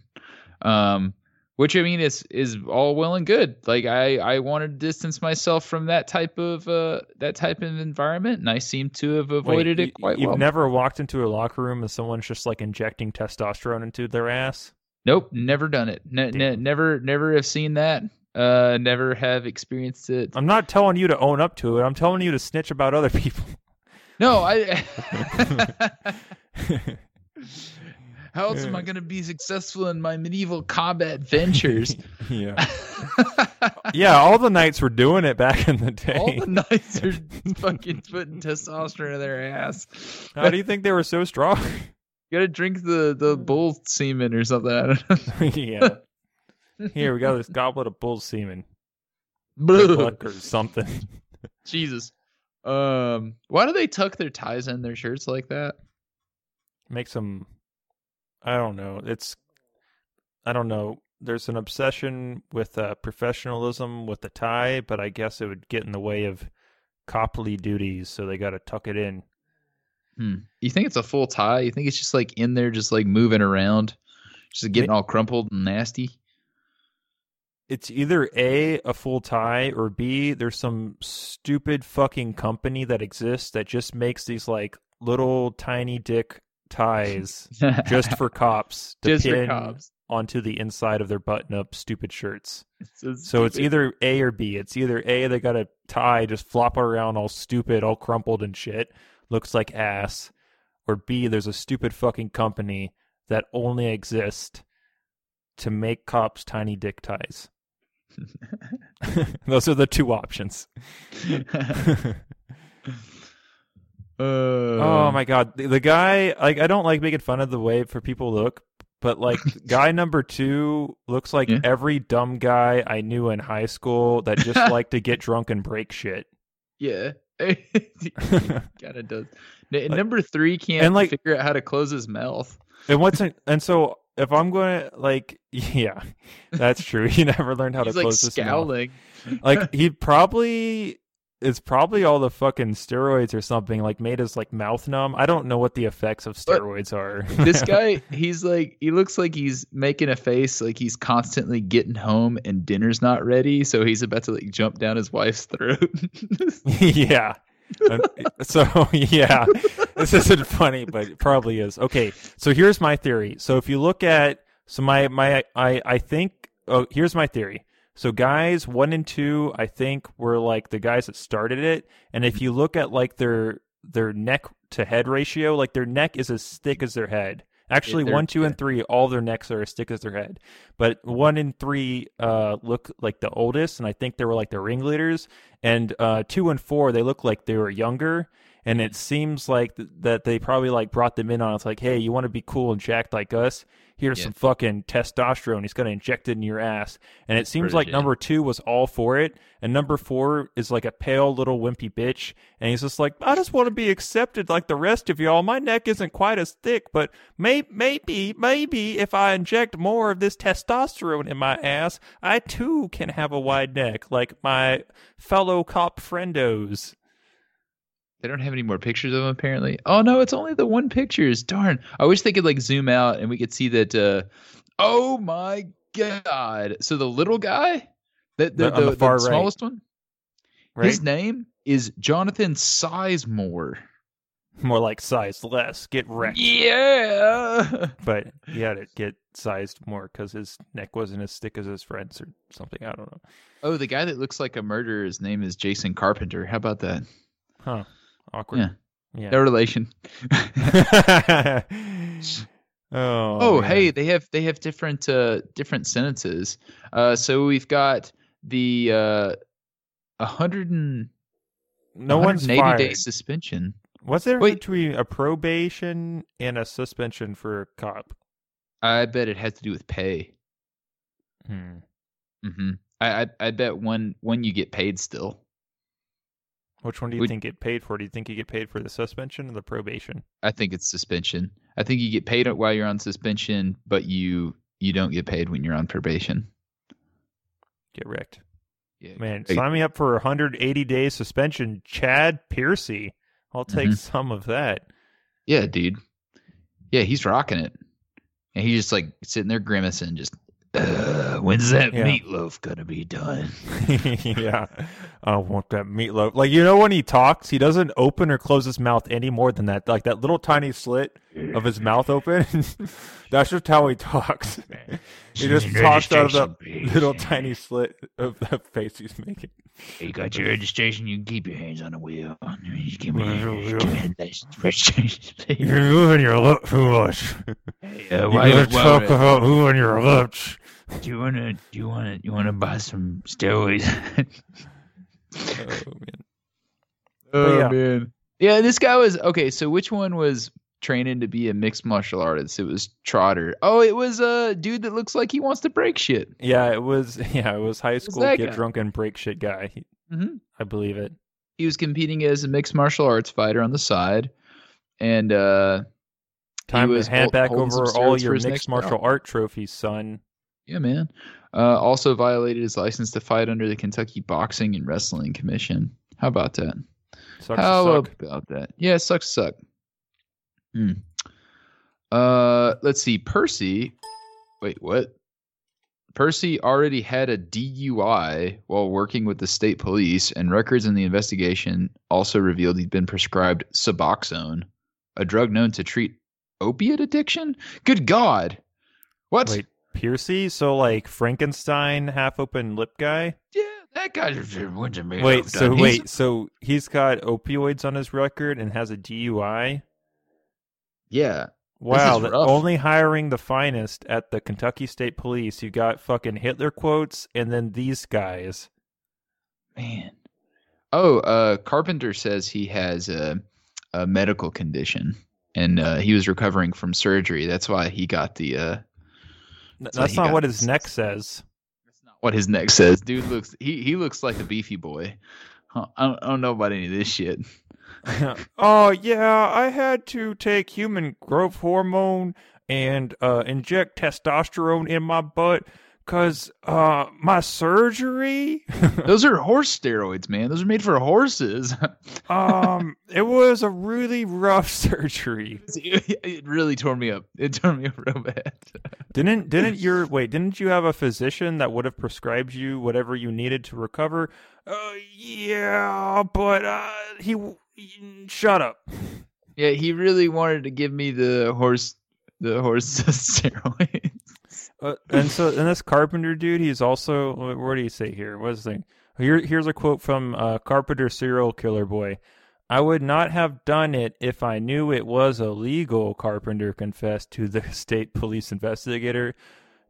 Um. Which, I mean, is is all well and good. Like, I, I wanted to distance myself from that type of uh, that type of environment, and I seem to have avoided Wait, it quite you've well. You've never walked into a locker room and someone's just, like, injecting testosterone into their ass? Nope, never done it. Ne- ne- never never have seen that. Uh, never have experienced it. I'm not telling you to own up to it. I'm telling you to snitch about other people. No, I... How else am I going to be successful in my medieval combat ventures? Yeah. Yeah, all the knights were doing it back in the day. All the knights are fucking putting testosterone in their ass. How do you think they were so strong? You got to drink the, the bull semen or something. I don't know. Yeah. Here, we got this goblet of bull semen. Or something. Jesus. Um, why do they tuck their ties in their shirts like that? Makes them... I don't know. It's, I don't know. There's an obsession with uh, professionalism with the tie, but I guess it would get in the way of coply duties, so they got to tuck it in. Hmm. You think it's a full tie? You think it's just like in there, just like moving around, just getting it, all crumpled and nasty? It's either A, a full tie, or B, there's some stupid fucking company that exists that just makes these like little tiny dick ties just for cops to just pin cops onto the inside of their button-up stupid shirts. It's so, so it's either A or B. It's either A, they got a tie just flop around all stupid, all crumpled and shit, looks like ass, or B, there's a stupid fucking company that only exists to make cops tiny dick ties. Those are the two options. Uh, oh my god, the, the guy, like, I don't like making fun of the way for people look, but like guy number two looks like yeah. every dumb guy I knew in high school that just liked to get drunk and break shit. Yeah. Gotta does. Like, number three can't and, like, figure out how to close his mouth. And what's in, and so if I'm going to, like, yeah, that's true. He never learned how He's to like close his mouth. Like, he probably... It's probably all the fucking steroids or something, like made his like mouth numb. I don't know what the effects of steroids but are. This guy, he's like, he looks like he's making a face, like he's constantly getting home and dinner's not ready, so he's about to like jump down his wife's throat. Yeah. So yeah, this isn't funny, but it probably is. Okay, so here's my theory. So if you look at, so my my I I think oh here's my theory. So guys one and two, I think, were like the guys that started it. And if you look at like their their neck to head ratio, like their neck is as thick as their head. Actually, one, two, and three, all their necks are as thick as their head. But one and three uh, look like the oldest, and I think they were like the ringleaders. And uh, two and four, they look like they were younger. And it seems like th- that they probably like brought them in on. It's like, hey, you want to be cool and jacked like us? Here's yeah. some fucking testosterone. He's going to inject it in your ass. And it seems Pretty like shit. Number two was all for it. And number four is like a pale little wimpy bitch. And he's just like, I just want to be accepted like the rest of y'all. My neck isn't quite as thick, but may- maybe, maybe if I inject more of this testosterone in my ass, I too can have a wide neck like my fellow cop friendos. They don't have any more pictures of him, apparently. Oh, no, it's only the one pictures. Darn. I wish they could, like, zoom out and we could see that. Uh, oh, my God. So the little guy, the, the, the, the, the, the smallest right. one, right? His name is Jonathan Sizemore. More like sized less. Get wrecked. Yeah. But he had to get sized more because his neck wasn't as thick as his friend's or something. I don't know. Oh, the guy that looks like a murderer's name is Jason Carpenter. How about that? Huh. Awkward. Yeah. Yeah. No relation. oh, oh hey, they have they have different uh, different sentences. Uh, so we've got the uh, hundred and no one's fired. Day suspension. What's there Wait. between a probation and a suspension for a cop? I bet it has to do with pay. Hmm. Mm-hmm. I, I I bet one one you get paid still. Which one do you Would, think get paid for? Do you think you get paid for the suspension or the probation? I think it's suspension. I think you get paid while you're on suspension, but you you don't get paid when you're on probation. Get wrecked. Yeah, Man, get sign me up for a one hundred eighty day suspension, Chad Piercy. I'll take mm-hmm. some of that. Yeah, dude. Yeah, he's rocking it. And he's just like sitting there grimacing, just... Uh, when's that yeah. meatloaf gonna be done? yeah, I want that meatloaf. Like, you know, when he talks, he doesn't open or close his mouth any more than that. Like that little tiny slit of his mouth open. That's just how he talks. He just talks out of the little tiny slit of the face he's making. You got your registration. You can keep your hands on the wheel. You give me registration. You're moving your lips too much. Yeah, why you gotta talk about moving your lips. Do you wanna? Do you wanna? You wanna buy some steroids? oh man. Oh yeah. man. Yeah, this guy was okay. So which one was training to be a mixed martial artist? It was Trotter. Oh, it was a dude that looks like he wants to break shit. Yeah, it was. Yeah, it was high school was get guy? drunk and break shit guy. Mm-hmm. I believe it. He was competing as a mixed martial arts fighter on the side, and uh, time to hand back over all your mixed martial art trophies, son. Yeah, man. Uh, also violated his license to fight under the Kentucky Boxing and Wrestling Commission. How about that? Sucks How to suck. about that? Yeah, sucks to suck. Hmm. Uh, let's see. Percy. Wait, what? Percy already had a D U I while working with the state police, and records in the investigation also revealed he'd been prescribed Suboxone, a drug known to treat opiate addiction. Good God. What? Wait. Piercy, so like Frankenstein, half-open lip guy. Yeah, that guy just went to me. Wait, so he's... wait, so he's got opioids on his record and has a D U I. Yeah. Wow. The, only hiring the finest at the Kentucky State Police. You got fucking Hitler quotes, and then these guys. Man. Oh, uh, Carpenter says he has a, a medical condition, and uh, he was recovering from surgery. That's why he got the. Uh, That's, That's not what his neck says. That's not what his neck says. Dude looks he he looks like a beefy boy. Huh, I, don't, I don't know about any of this shit. oh yeah, I had to take human growth hormone and uh, inject testosterone in my butt because uh, my surgery. Those are horse steroids, man. Those are made for horses. um, it was a really rough surgery. It really tore me up. It tore me up real bad. Didn't didn't your wait? Didn't you have a physician that would have prescribed you whatever you needed to recover? Uh, yeah, but uh, he, he shut up. Yeah, he really wanted to give me the horse, the horse steroids. Uh, and so, and this Carpenter dude, he's also. What do you say here? What's his thing? Here, here's a quote from uh, Carpenter, serial killer boy. I would not have done it if I knew it was illegal, Carpenter confessed to the state police investigator.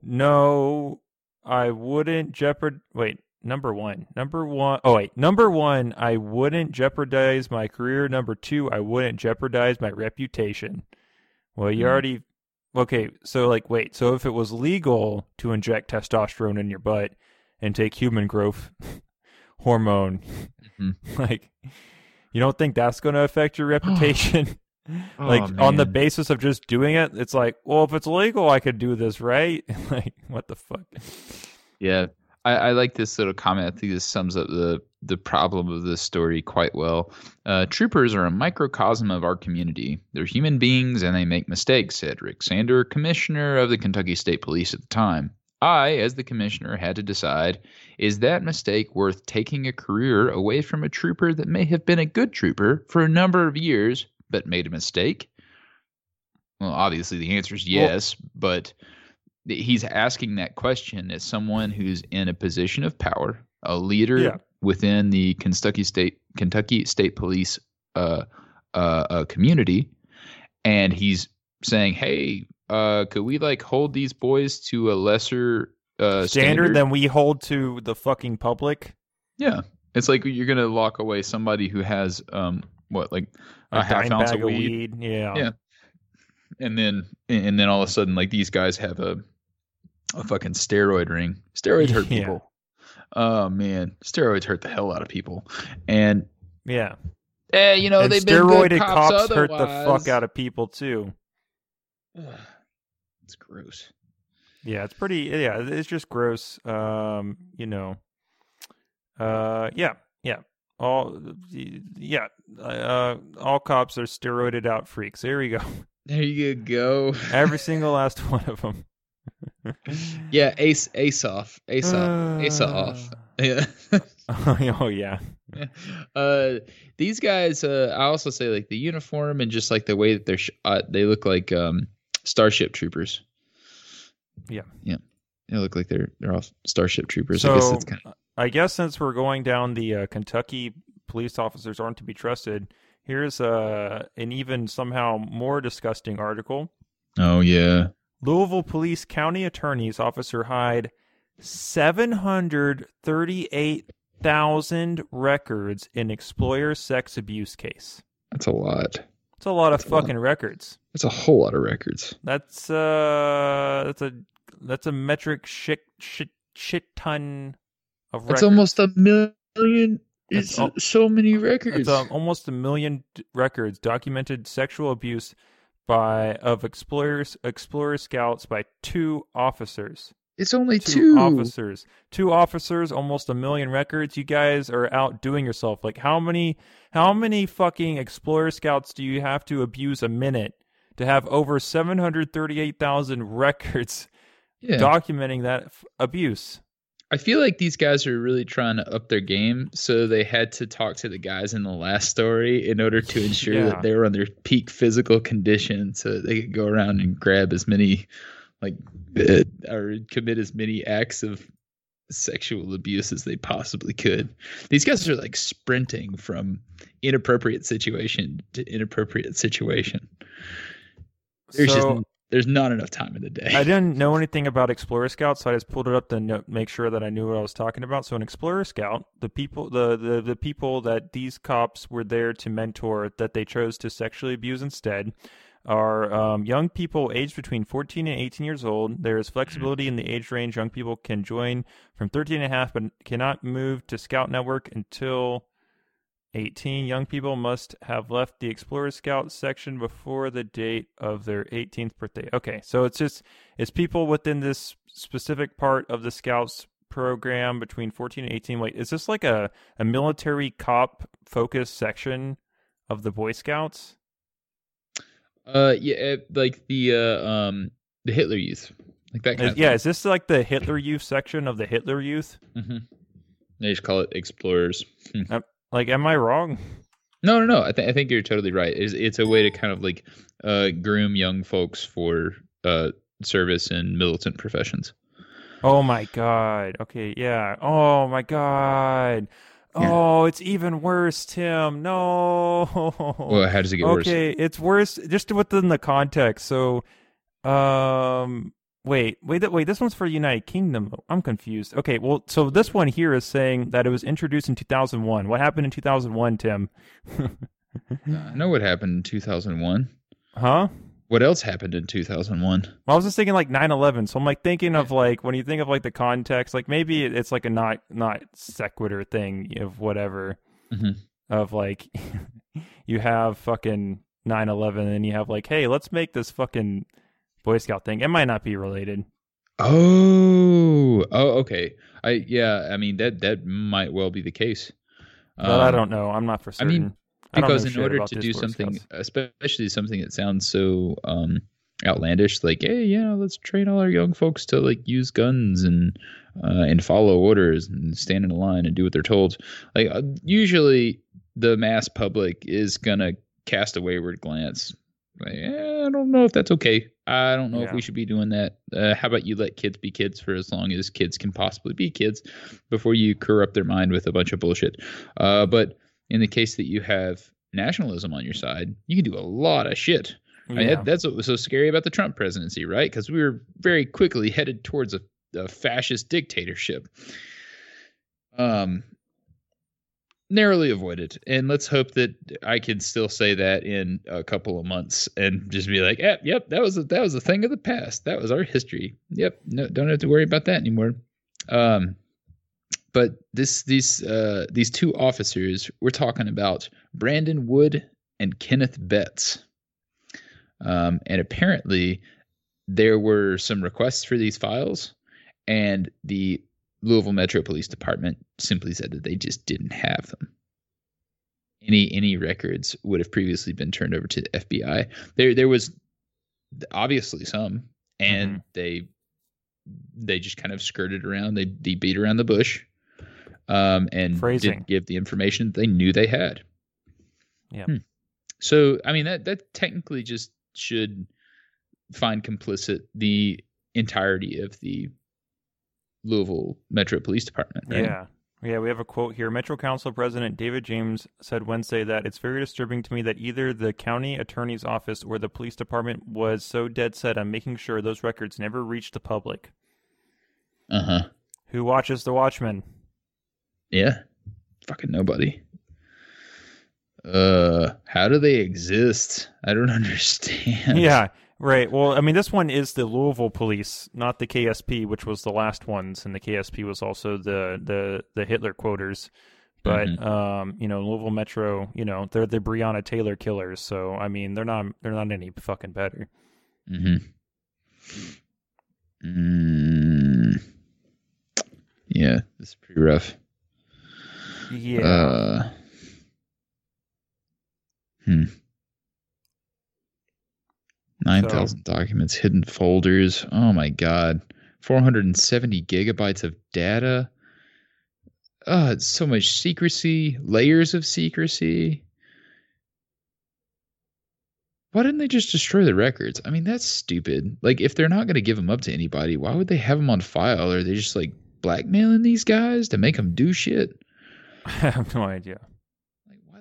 No, I wouldn't jeopard... Wait, number one. Number one... Oh, wait. Number one, I wouldn't jeopardize my career. Number two, I wouldn't jeopardize my reputation. Well, you mm. already... Okay, so, like, wait. So if it was legal to inject testosterone in your butt and take human growth hormone, mm-hmm. like... You don't think that's going to affect your reputation? Oh, like, man. On the basis of just doing it, it's like, well, if it's legal, I could do this, right? Like, what the fuck? Yeah, I, I like this little comment. I think this sums up the, the problem of this story quite well. Uh, troopers are a microcosm of our community. They're human beings, and they make mistakes, said Rick Sander, commissioner of the Kentucky State Police at the time. I, as the commissioner, had to decide, is that mistake worth taking a career away from a trooper that may have been a good trooper for a number of years but made a mistake? Well, obviously the answer is yes, well, but he's asking that question as someone who's in a position of power, a leader yeah. within the Kentucky State Kentucky State Police uh, uh, uh, community, and he's saying, "Hey, uh, could we like hold these boys to a lesser uh, standard, standard than we hold to the fucking public?" Yeah, it's like you're gonna lock away somebody who has um what like a, a half ounce of weed. weed, yeah, yeah. And then, and then all of a sudden, like these guys have a, a fucking steroid ring. Steroids hurt yeah. people. Oh man, steroids hurt the hell out of people. And yeah, eh, you know and they've steroided been good cops, cops hurt the fuck out of people too. It's gross. Yeah, it's pretty. Yeah, it's just gross. Um, you know. Uh, yeah, yeah. All, yeah. Uh, all cops are steroided out freaks. There you go. There you go. Every single last one of them. yeah, Ace, Ace off, Ace off, uh, Ace off. Yeah. oh yeah. Uh, these guys. Uh, I also say like the uniform and just like the way that they're shot. They look like um, Starship Troopers. Yeah. Yeah. They look like they're they're all Starship Troopers. So, I guess that's kind of. I guess since we're going down the uh, Kentucky police officers aren't to be trusted. Here's uh, an even somehow more disgusting article. Oh, yeah. Louisville Police County Attorney's Officer Hyde, seven hundred thirty-eight thousand records in employer sex abuse case. That's a lot. That's a lot of that's fucking lot. records. That's a whole lot of records. That's uh, that's a that's a metric shit shit shit ton of records. That's almost a million. It's al- so many records. It's um, almost a million d- records documented sexual abuse by of explorers, explorer scouts by two officers. It's only two, two officers. Two officers, almost a million records. You guys are out doing yourself. Like how many, how many fucking explorer scouts do you have to abuse a minute to have over seven hundred thirty-eight thousand records yeah. documenting that f- abuse? I feel like these guys are really trying to up their game, so they had to talk to the guys in the last story in order to ensure yeah. that they were on their peak physical condition so that they could go around and grab as many, like, or commit as many acts of sexual abuse as they possibly could. These guys are, like, sprinting from inappropriate situation to inappropriate situation. There's so- just... There's not enough time in the day. I didn't know anything about Explorer Scout, so I just pulled it up to no- make sure that I knew what I was talking about. So, an Explorer Scout, the people, the, the the people that these cops were there to mentor, that they chose to sexually abuse instead, are um, young people aged between fourteen and eighteen years old. There is flexibility in the age range. Young people can join from thirteen and a half, but cannot move to Scout Network until eighteen. Young people must have left the Explorer Scout section before the date of their eighteenth birthday. Okay, so it's just, it's people within this specific part of the Scouts program between fourteen and eighteen. Wait, is this like a, a military cop focused section of the Boy Scouts? Uh, yeah, like the, uh, um, the Hitler Youth. Like that kind is, of Yeah, thing. Is this like the Hitler Youth section of the Hitler Youth? Mm-hmm. They just call it Explorers. um, Like, am I wrong? No, no, no. I, th- I think you're totally right. It's, it's a way to kind of like uh, groom young folks for uh, service in militant professions. Oh, my God. Okay, yeah. Oh, my God. Oh, yeah. It's even worse, Tim. No. Well, how does it get okay, worse? Okay, it's worse just within the context. So, um... Wait, wait, wait, this one's for United Kingdom. I'm confused. Okay, well, so this one here is saying that it was introduced in two thousand one. What happened in two thousand one, Tim? I know what happened in two thousand one. Huh? What else happened in two thousand one? Well, I was just thinking like nine eleven. So I'm like thinking of like, when you think of like the context, like maybe it's like a not, not sequitur thing of whatever. Mm-hmm. Of like, you have fucking nine eleven and you have like, hey, let's make this fucking... Boy Scout thing. It might not be related. Oh, oh, okay. I yeah. I mean that that might well be the case. Well, um, I don't know. I'm not for certain. I mean, because I in order to do something, Scouts. Especially something that sounds so um, outlandish, like hey, you know, let's train all our young folks to like use guns and uh, and follow orders and stand in a line and do what they're told. Like uh, usually, the mass public is gonna cast a wayward glance. Like, eh, I don't know if that's okay. I don't know yeah. if we should be doing that. Uh, how about you let kids be kids for as long as kids can possibly be kids before you corrupt their mind with a bunch of bullshit. Uh, but in the case that you have nationalism on your side, you can do a lot of shit. Yeah. I mean, that's what was so scary about the Trump presidency, right? Because we were very quickly headed towards a, a fascist dictatorship. Um, narrowly avoided, and let's hope that I could still say that in a couple of months and just be like, eh, yep, that was a, that was a thing of the past. That was our history. Yep, no, don't have to worry about that anymore. Um, but this these uh, these two officers, we're talking about Brandon Wood and Kenneth Betts, um, and apparently there were some requests for these files, and the Louisville Metro Police Department simply said that they just didn't have them. Any any records would have previously been turned over to the F B I. There there was obviously some, and mm-hmm. they they just kind of skirted around. They, they beat around the bush, um, and Phrasing. didn't give the information that they knew they had. Yeah. Hmm. So I mean that that technically just should find complicit the entirety of the Louisville Metro Police Department, right? Yeah. Yeah, we have a quote here. Metro Council President David James said Wednesday that it's very disturbing to me that either the county attorney's office or the police department was so dead set on making sure those records never reached the public. Uh-huh. Who watches the Watchmen? Yeah. Fucking nobody. Uh, how do they exist? I don't understand. Yeah. Right. Well, I mean, this one is the Louisville police, not the K S P, which was the last ones, and the K S P was also the the, the Hitler quoters. But mm-hmm. um, you know, Louisville Metro, you know, they're the Breonna Taylor killers. So I mean, they're not they're not any fucking better. Mm-hmm. Mm. Yeah, this is pretty rough. Yeah. Uh, hmm. nine thousand so, documents, hidden folders. Oh, my God. four hundred seventy gigabytes of data. Oh, it's so much secrecy, layers of secrecy. Why didn't they just destroy the records? I mean, that's stupid. Like, if they're not going to give them up to anybody, why would they have them on file? Are they just, like, blackmailing these guys to make them do shit? I have no idea.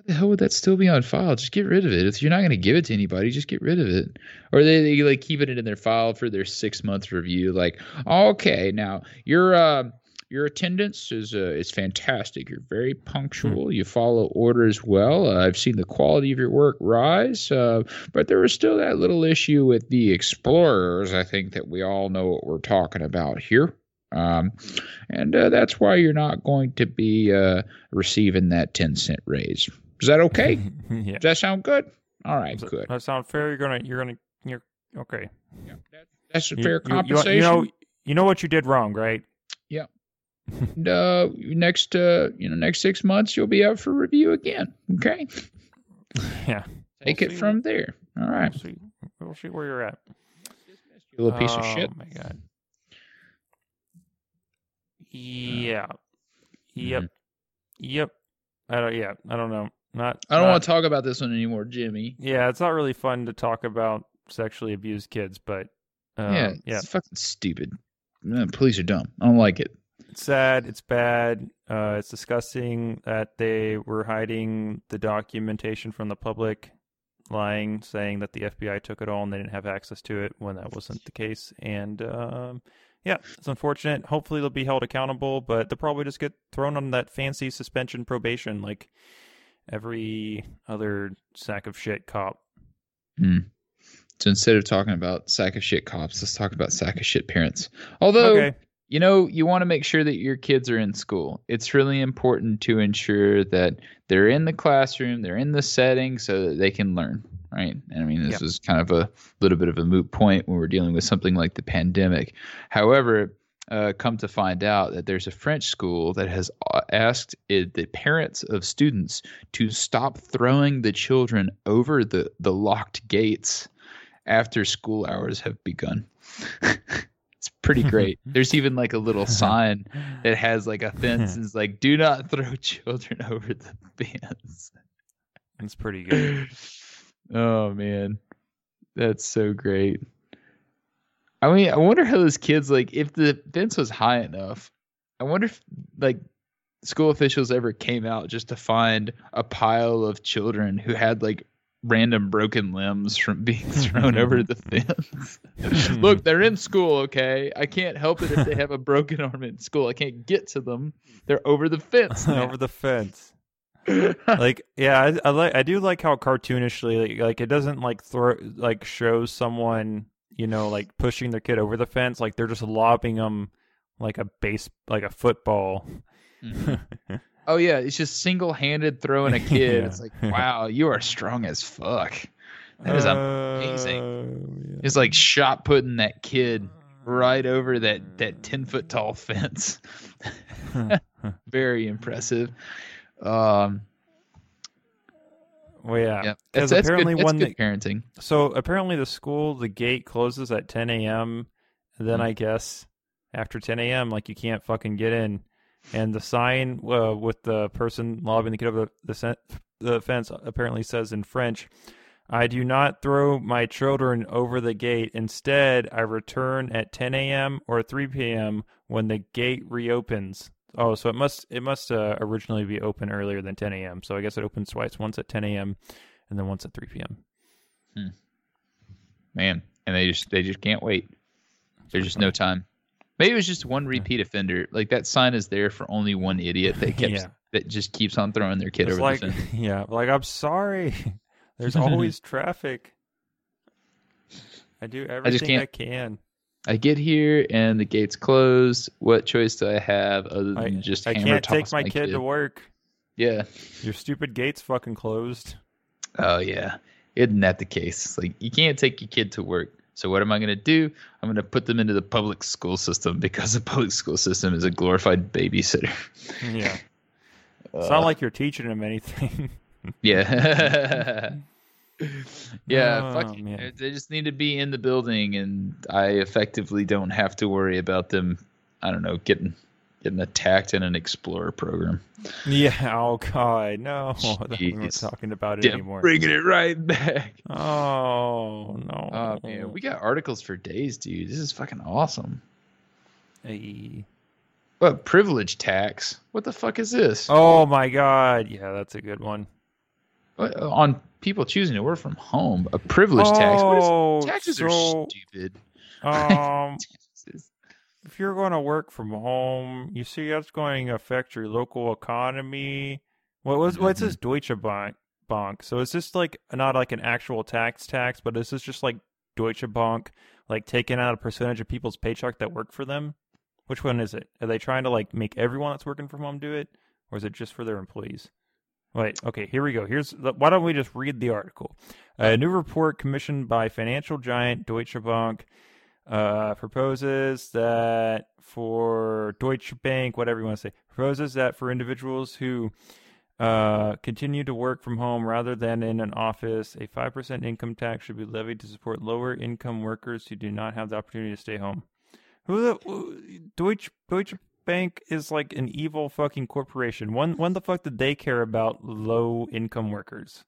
The hell would that still be on file? Just get rid of it. If you're not going to give it to anybody, just get rid of it. Or they, they like keep it in their file for their six month review. Like, okay, now your uh, your attendance is uh, is fantastic. You're very punctual. Mm-hmm. You follow orders well. Uh, I've seen the quality of your work rise. Uh, but there was still that little issue with the explorers. I think that we all know what we're talking about here. Um, and uh, that's why you're not going to be uh, receiving that ten cent raise. Is that okay? Yeah. Does that sound good? All right, Does good. That sound fair? You're gonna, you're gonna, you're okay. Yeah, that, that's a you, fair compensation. You, you know, you know what you did wrong, right? Yeah. and, uh, next, uh, you know, next six months you'll be up for review again. Okay. Yeah. Take we'll it from there. All right. We'll see, we'll see where you're at. You little piece oh, of shit. Oh my God. Yeah. Uh, yep. Mm-hmm. Yep. I don't. Yeah. I don't know. Not, I don't not, want to talk about this one anymore, Jimmy. Yeah, it's not really fun to talk about sexually abused kids, but um, yeah, it's yeah. fucking stupid. Man, police are dumb. I don't like it. It's sad. It's bad. Uh, it's disgusting that they were hiding the documentation from the public, lying, saying that the F B I took it all and they didn't have access to it when that wasn't the case. And um, yeah, it's unfortunate. Hopefully they'll be held accountable, but they'll probably just get thrown on that fancy suspension probation, like every other sack of shit cop. Mm. So instead of talking about sack of shit cops, let's talk about sack of shit parents. Although, okay. you know, you want to make sure that your kids are in school. It's really important to ensure that they're in the classroom, they're in the setting so that they can learn, right? And I mean, this is yeah. kind of a little bit of a moot point when we're dealing with something like the pandemic. However, Uh, come to find out that there's a French school that has asked it, the parents of students to stop throwing the children over the, the locked gates after school hours have begun. It's pretty great. There's even like a little sign that has like a fence and is like, do not throw children over the fence. That's pretty good. Oh man, that's so great. I mean, I wonder how those kids, like, if the fence was high enough, I wonder if, like, school officials ever came out just to find a pile of children who had, like, random broken limbs from being thrown over the fence. Look, they're in school, okay? I can't help it if they have a broken arm in school. I can't get to them. They're over the fence. Over the fence. Like, yeah, I, I like. I do like how cartoonishly, like, like it doesn't, like, throw, like, show someone, you know, like, pushing their kid over the fence. Like, they're just lobbing them like a base, like a football. Mm-hmm. Oh yeah, it's just single-handed throwing a kid. Yeah. It's like, wow, you are strong as fuck. That is amazing. Uh, yeah. It's like shot putting that kid right over that that ten foot tall fence. Very impressive. Um, well, yeah, yeah. That's, that's apparently good, that's one good that, parenting. So apparently, the school the gate closes at ten a.m. Then mm-hmm. I guess after ten a.m., like, you can't fucking get in. And the sign uh, with the person lobbing the kid over the, the, the fence apparently says in French, "I do not throw my children over the gate. Instead, I return at ten a.m. or three p.m. when the gate reopens." Oh, so it must it must uh, originally be open earlier than ten a.m. So I guess it opens twice, once at ten a.m. and then once at three p.m. Hmm. Man, and they just they just can't wait. There's just no time. Maybe it was just one repeat offender. Like, that sign is there for only one idiot that keeps yeah. that just keeps on throwing their kid it's over like, the fence. Yeah, like, I'm sorry. There's always traffic. I do everything I, I can. I get here and the gate's closed. What choice do I have other than I, just hammer I can't toss take my, my kid, kid to work. Yeah. Your stupid gate's fucking closed. Oh yeah. Isn't that the case? It's like, you can't take your kid to work. So what am I going to do? I'm going to put them into the public school system, because the public school system is a glorified babysitter. Yeah. It's uh, not like you're teaching them anything. Yeah. Yeah. Oh, fuck, they just need to be in the building, and I effectively don't have to worry about them, I don't know, getting getting attacked in an Explorer program. Yeah. Oh, God. No. Jeez. We're not talking about it yeah, anymore. Bringing it right back. Oh, no. Oh, man. We got articles for days, dude. This is fucking awesome. Hey. What? Privilege tax? What the fuck is this? Oh, my God. Yeah, that's a good one. What, on people choosing to work from home, a privilege oh, tax? What is, taxes so, are stupid. Um... If you're going to work from home, you see that's going to affect your local economy. What was what's this Deutsche Bank? Bank. So is this like not like an actual tax tax, but is this just like Deutsche Bank, like taking out a percentage of people's paycheck that work for them? Which one is it? Are they trying to like make everyone that's working from home do it, or is it just for their employees? Wait, okay, here we go. Here's why don't we just read the article? A new report commissioned by financial giant Deutsche Bank. Uh, proposes that for Deutsche Bank, whatever you want to say, proposes that for individuals who uh, continue to work from home rather than in an office, a five percent income tax should be levied to support lower income workers who do not have the opportunity to stay home. Who the who, Deutsche, Deutsche Bank is like an evil fucking corporation. When, when the fuck did they care about low income workers?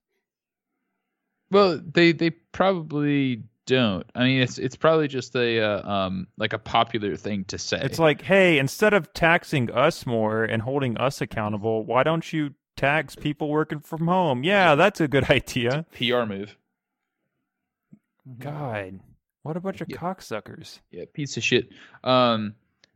Well, they, they probably... don't. I mean, it's it's probably just a uh, um like a popular thing to say. It's like, hey, instead of taxing us more and holding us accountable, why don't you tax people working from home? Yeah, that's a good idea. It's a P R move. God, what a bunch of yeah. cocksuckers. Yeah, piece of shit. Um,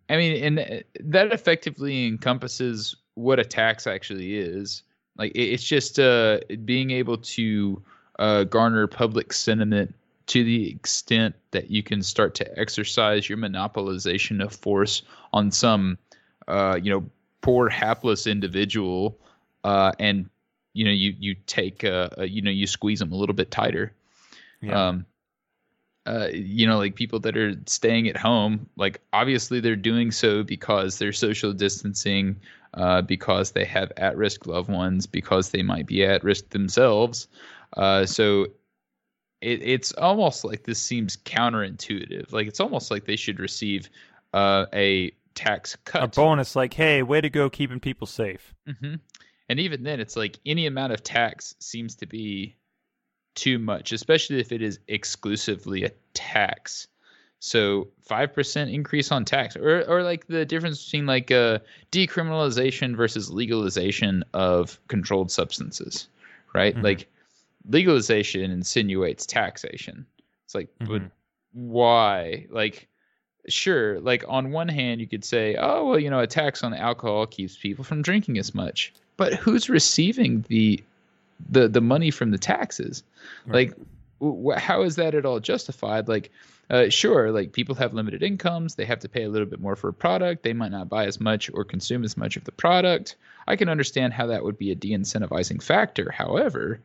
I mean, and that effectively encompasses what a tax actually is. Like, it's just uh being able to uh garner public sentiment to the extent that you can start to exercise your monopolization of force on some, uh, you know, poor hapless individual, uh, and you know, you you take, uh, you know, you squeeze them a little bit tighter. Yeah. Um, uh, you know, like people that are staying at home, like obviously they're doing so because they're social distancing, uh, because they have at-risk loved ones, because they might be at risk themselves, uh, so. It, it's almost like this seems counterintuitive. Like, it's almost like they should receive uh, a tax cut. A bonus, like, hey, way to go keeping people safe. Mm-hmm. And even then, it's like any amount of tax seems to be too much, especially if it is exclusively a tax. So five percent increase on tax, or or like the difference between like uh, decriminalization versus legalization of controlled substances, right? Mm-hmm. Like legalization insinuates taxation. It's like, mm-hmm. but why? Like, sure, like on one hand you could say, oh, well, you know, a tax on alcohol keeps people from drinking as much. But who's receiving the the the money from the taxes? Right. Like, wh- how is that at all justified? Like, uh, sure, like people have limited incomes. They have to pay a little bit more for a product. They might not buy as much or consume as much of the product. I can understand how that would be a de-incentivizing factor. However,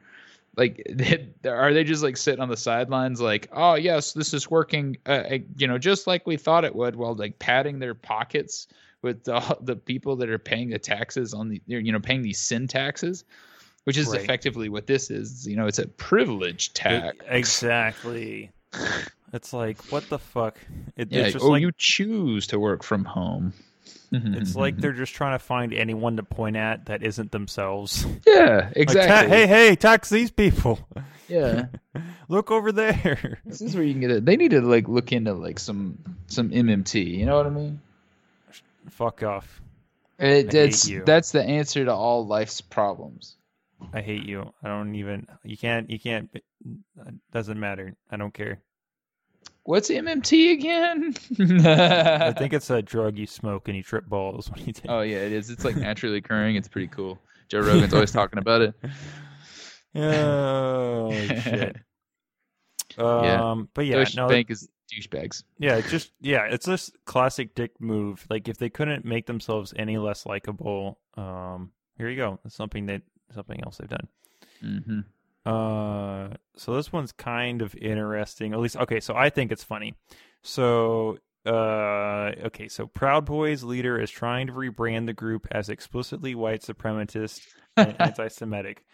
like, they, are they just like sitting on the sidelines like, oh, yes, this is working, uh, you know, just like we thought it would, while like padding their pockets with the, the people that are paying the taxes on the, you know, paying these sin taxes, which is right. effectively what this is. You know, it's a privilege tax. It, exactly. It's like, what the fuck? It, yeah, it's just oh, like, you choose to work from home. It's like they're just trying to find anyone to point at that isn't themselves. Yeah, exactly. Like, hey, hey, tax these people. Yeah. Look over there. This is where you can get it. They need to like look into like some some M M T. You know what I mean? Fuck off. It, that's that's the answer to all life's problems. I hate you. I don't even. You can't. You can't. It doesn't matter. I don't care. What's M M T again? I think it's a drug you smoke and you trip balls when you take. Oh yeah, it is. It's like naturally occurring. It's pretty cool. Joe Rogan's always talking about it. Oh shit. Um, yeah. But yeah, Deutsche no, Bank is douchebags. Yeah, it's just yeah, it's this classic dick move. Like if they couldn't make themselves any less likable, um, here you go. It's something that something else they've done. Mm-hmm. Uh, so this one's kind of interesting, at least. Okay, so I think it's funny. So, uh, okay, so Proud Boys leader is trying to rebrand the group as explicitly white supremacist and anti-Semitic.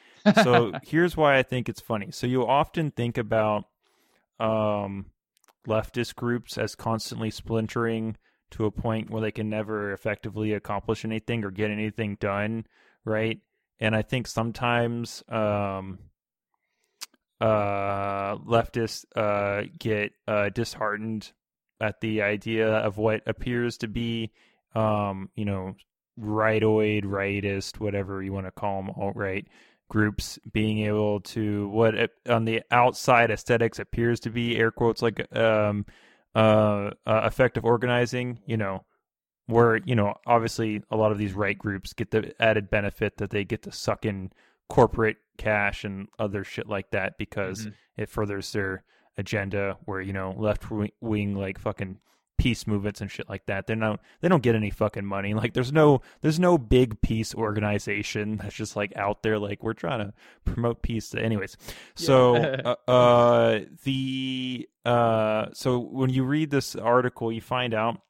So here's why I think it's funny. So you often think about, um, leftist groups as constantly splintering to a point where they can never effectively accomplish anything or get anything done, right? And I think sometimes, um, uh leftists uh get uh disheartened at the idea of what appears to be um you know rightoid, rightist, whatever you want to call them, alt-right groups being able to, what on the outside aesthetics appears to be air quotes like um uh, uh effective organizing, you know, where, you know, obviously a lot of these right groups get the added benefit that they get to suck in corporate cash and other shit like that because mm-hmm. it furthers their agenda, where, you know, left wing like fucking peace movements and shit like that, they're not they don't get any fucking money. Like there's no there's no big peace organization that's just like out there like we're trying to promote peace anyways. So yeah. uh, uh the uh so when you read this article you find out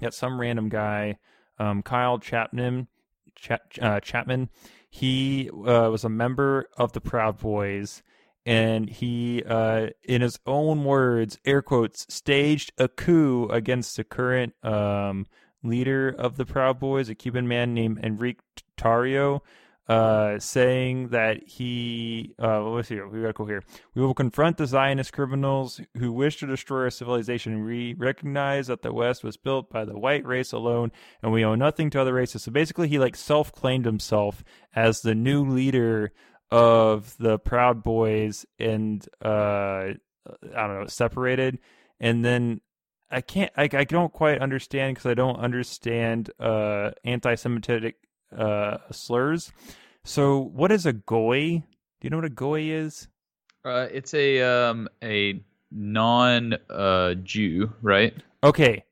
that some random guy, um Kyle Chapman Ch- uh, Chapman He uh, was a member of the Proud Boys, and he, uh, in his own words, air quotes, staged a coup against the current um, leader of the Proud Boys, a Cuban man named Enrique Tarrio, uh, saying that he, uh, let's see, we got to go here. We will confront the Zionist criminals who wish to destroy our civilization. We recognize that the West was built by the white race alone, and we owe nothing to other races. So basically, he like self-claimed himself as the new leader of the Proud Boys, and uh, I don't know, separated. And then I can't, I, I don't quite understand because I don't understand uh, anti-Semitic uh, slurs. So, what is a goy? Do you know what a goy is? Uh, it's a um a non uh Jew, right? Okay.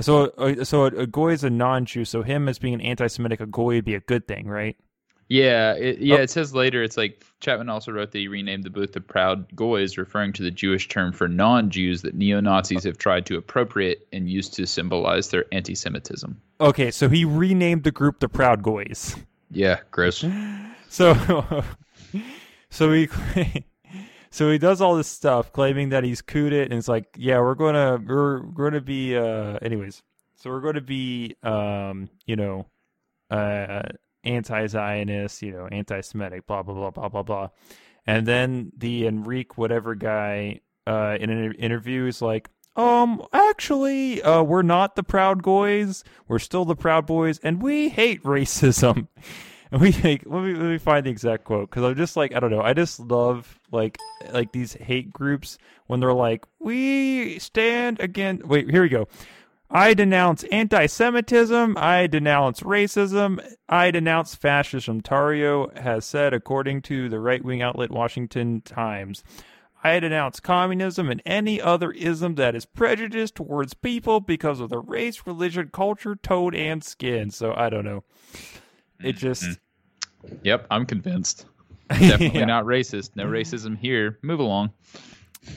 So, uh, so a goy is a non-Jew. So, him as being an anti-Semitic, a goy would be a good thing, right? Yeah, it, yeah. Oh. It says later, it's like Chapman also wrote that he renamed the booth the Proud Goys, referring to the Jewish term for non-Jews that neo-Nazis have tried to appropriate and use to symbolize their anti-Semitism. Okay, so he renamed the group the Proud Goys. Yeah, gross. So, so he, so he does all this stuff, claiming that he's couped it, and it's like, yeah, we're gonna, we're, we're gonna be, uh, anyways. So we're gonna be, um, you know, uh. anti-Zionist, you know, anti-Semitic, blah, blah, blah, blah, blah, blah. And then the Enrique whatever guy uh, in an interview is like, um, actually, uh, we're not the Proud Goys. We're still the Proud Boys, and we hate racism. And we think, let me, let me find the exact quote, because I'm just like, I don't know. I just love, like, like these hate groups when they're like, we stand against, wait, here we go. I denounce anti-Semitism. I denounce racism. I denounce fascism, Tarrio has said, according to the right-wing outlet Washington Times. I denounce communism and any other ism that is prejudiced towards people because of their race, religion, culture, tone, and skin. So I don't know. It just... Yep, I'm convinced. Definitely yeah. Not racist. No racism here. Move along.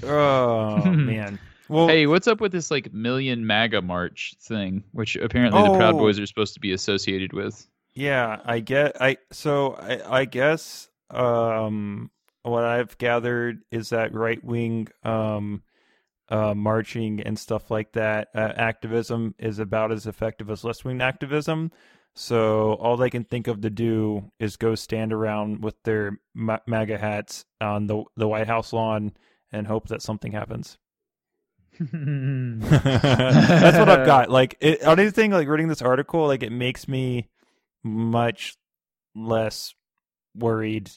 Oh, man. Well, hey, what's up with this like million MAGA march thing, which apparently oh, the Proud Boys are supposed to be associated with? Yeah, I get... I So I, I guess um, what I've gathered is that right-wing um, uh, marching and stuff like that, uh, activism is about as effective as left-wing activism. So all they can think of to do is go stand around with their MAGA hats on the the White House lawn and hope that something happens. That's what I've got. Like, it, anything like reading this article, like it makes me much less worried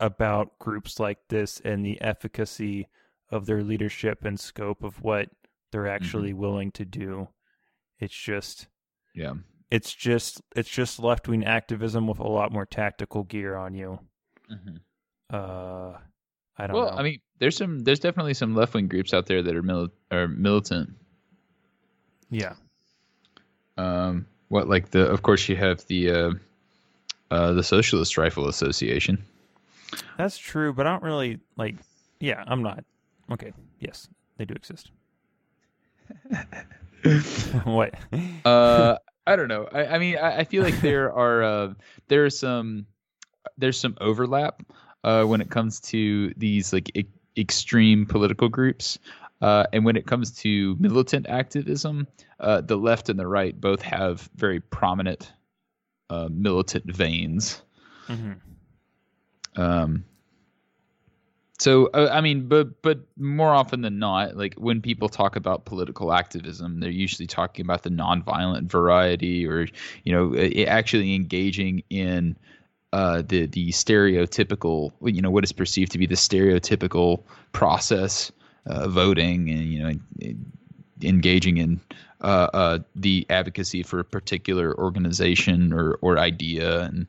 about groups like this and the efficacy of their leadership and scope of what they're actually mm-hmm. willing to do. It's just, yeah. It's just it's just left-wing activism with a lot more tactical gear on you. Mm-hmm. Uh, I don't well, know. Well, I mean, there's some there's definitely some left-wing groups out there that are, mili- are militant. Yeah. Um. What like the? Of course, you have the uh, uh, the Socialist Rifle Association. That's true, but I don't really like. Yeah, I'm not. Okay. Yes, they do exist. What? uh. I don't know. I, I mean, I, I feel like there are uh, there are some there's some overlap uh, when it comes to these like e- extreme political groups, uh, and when it comes to militant activism, uh, the left and the right both have very prominent uh, militant veins. Mm-hmm. Um. So uh, I mean, but but more often than not, like when people talk about political activism, they're usually talking about the nonviolent variety, or you know, it actually engaging in uh, the the stereotypical, you know, what is perceived to be the stereotypical process, uh, voting, and you know, engaging in uh, uh, the advocacy for a particular organization or or idea and.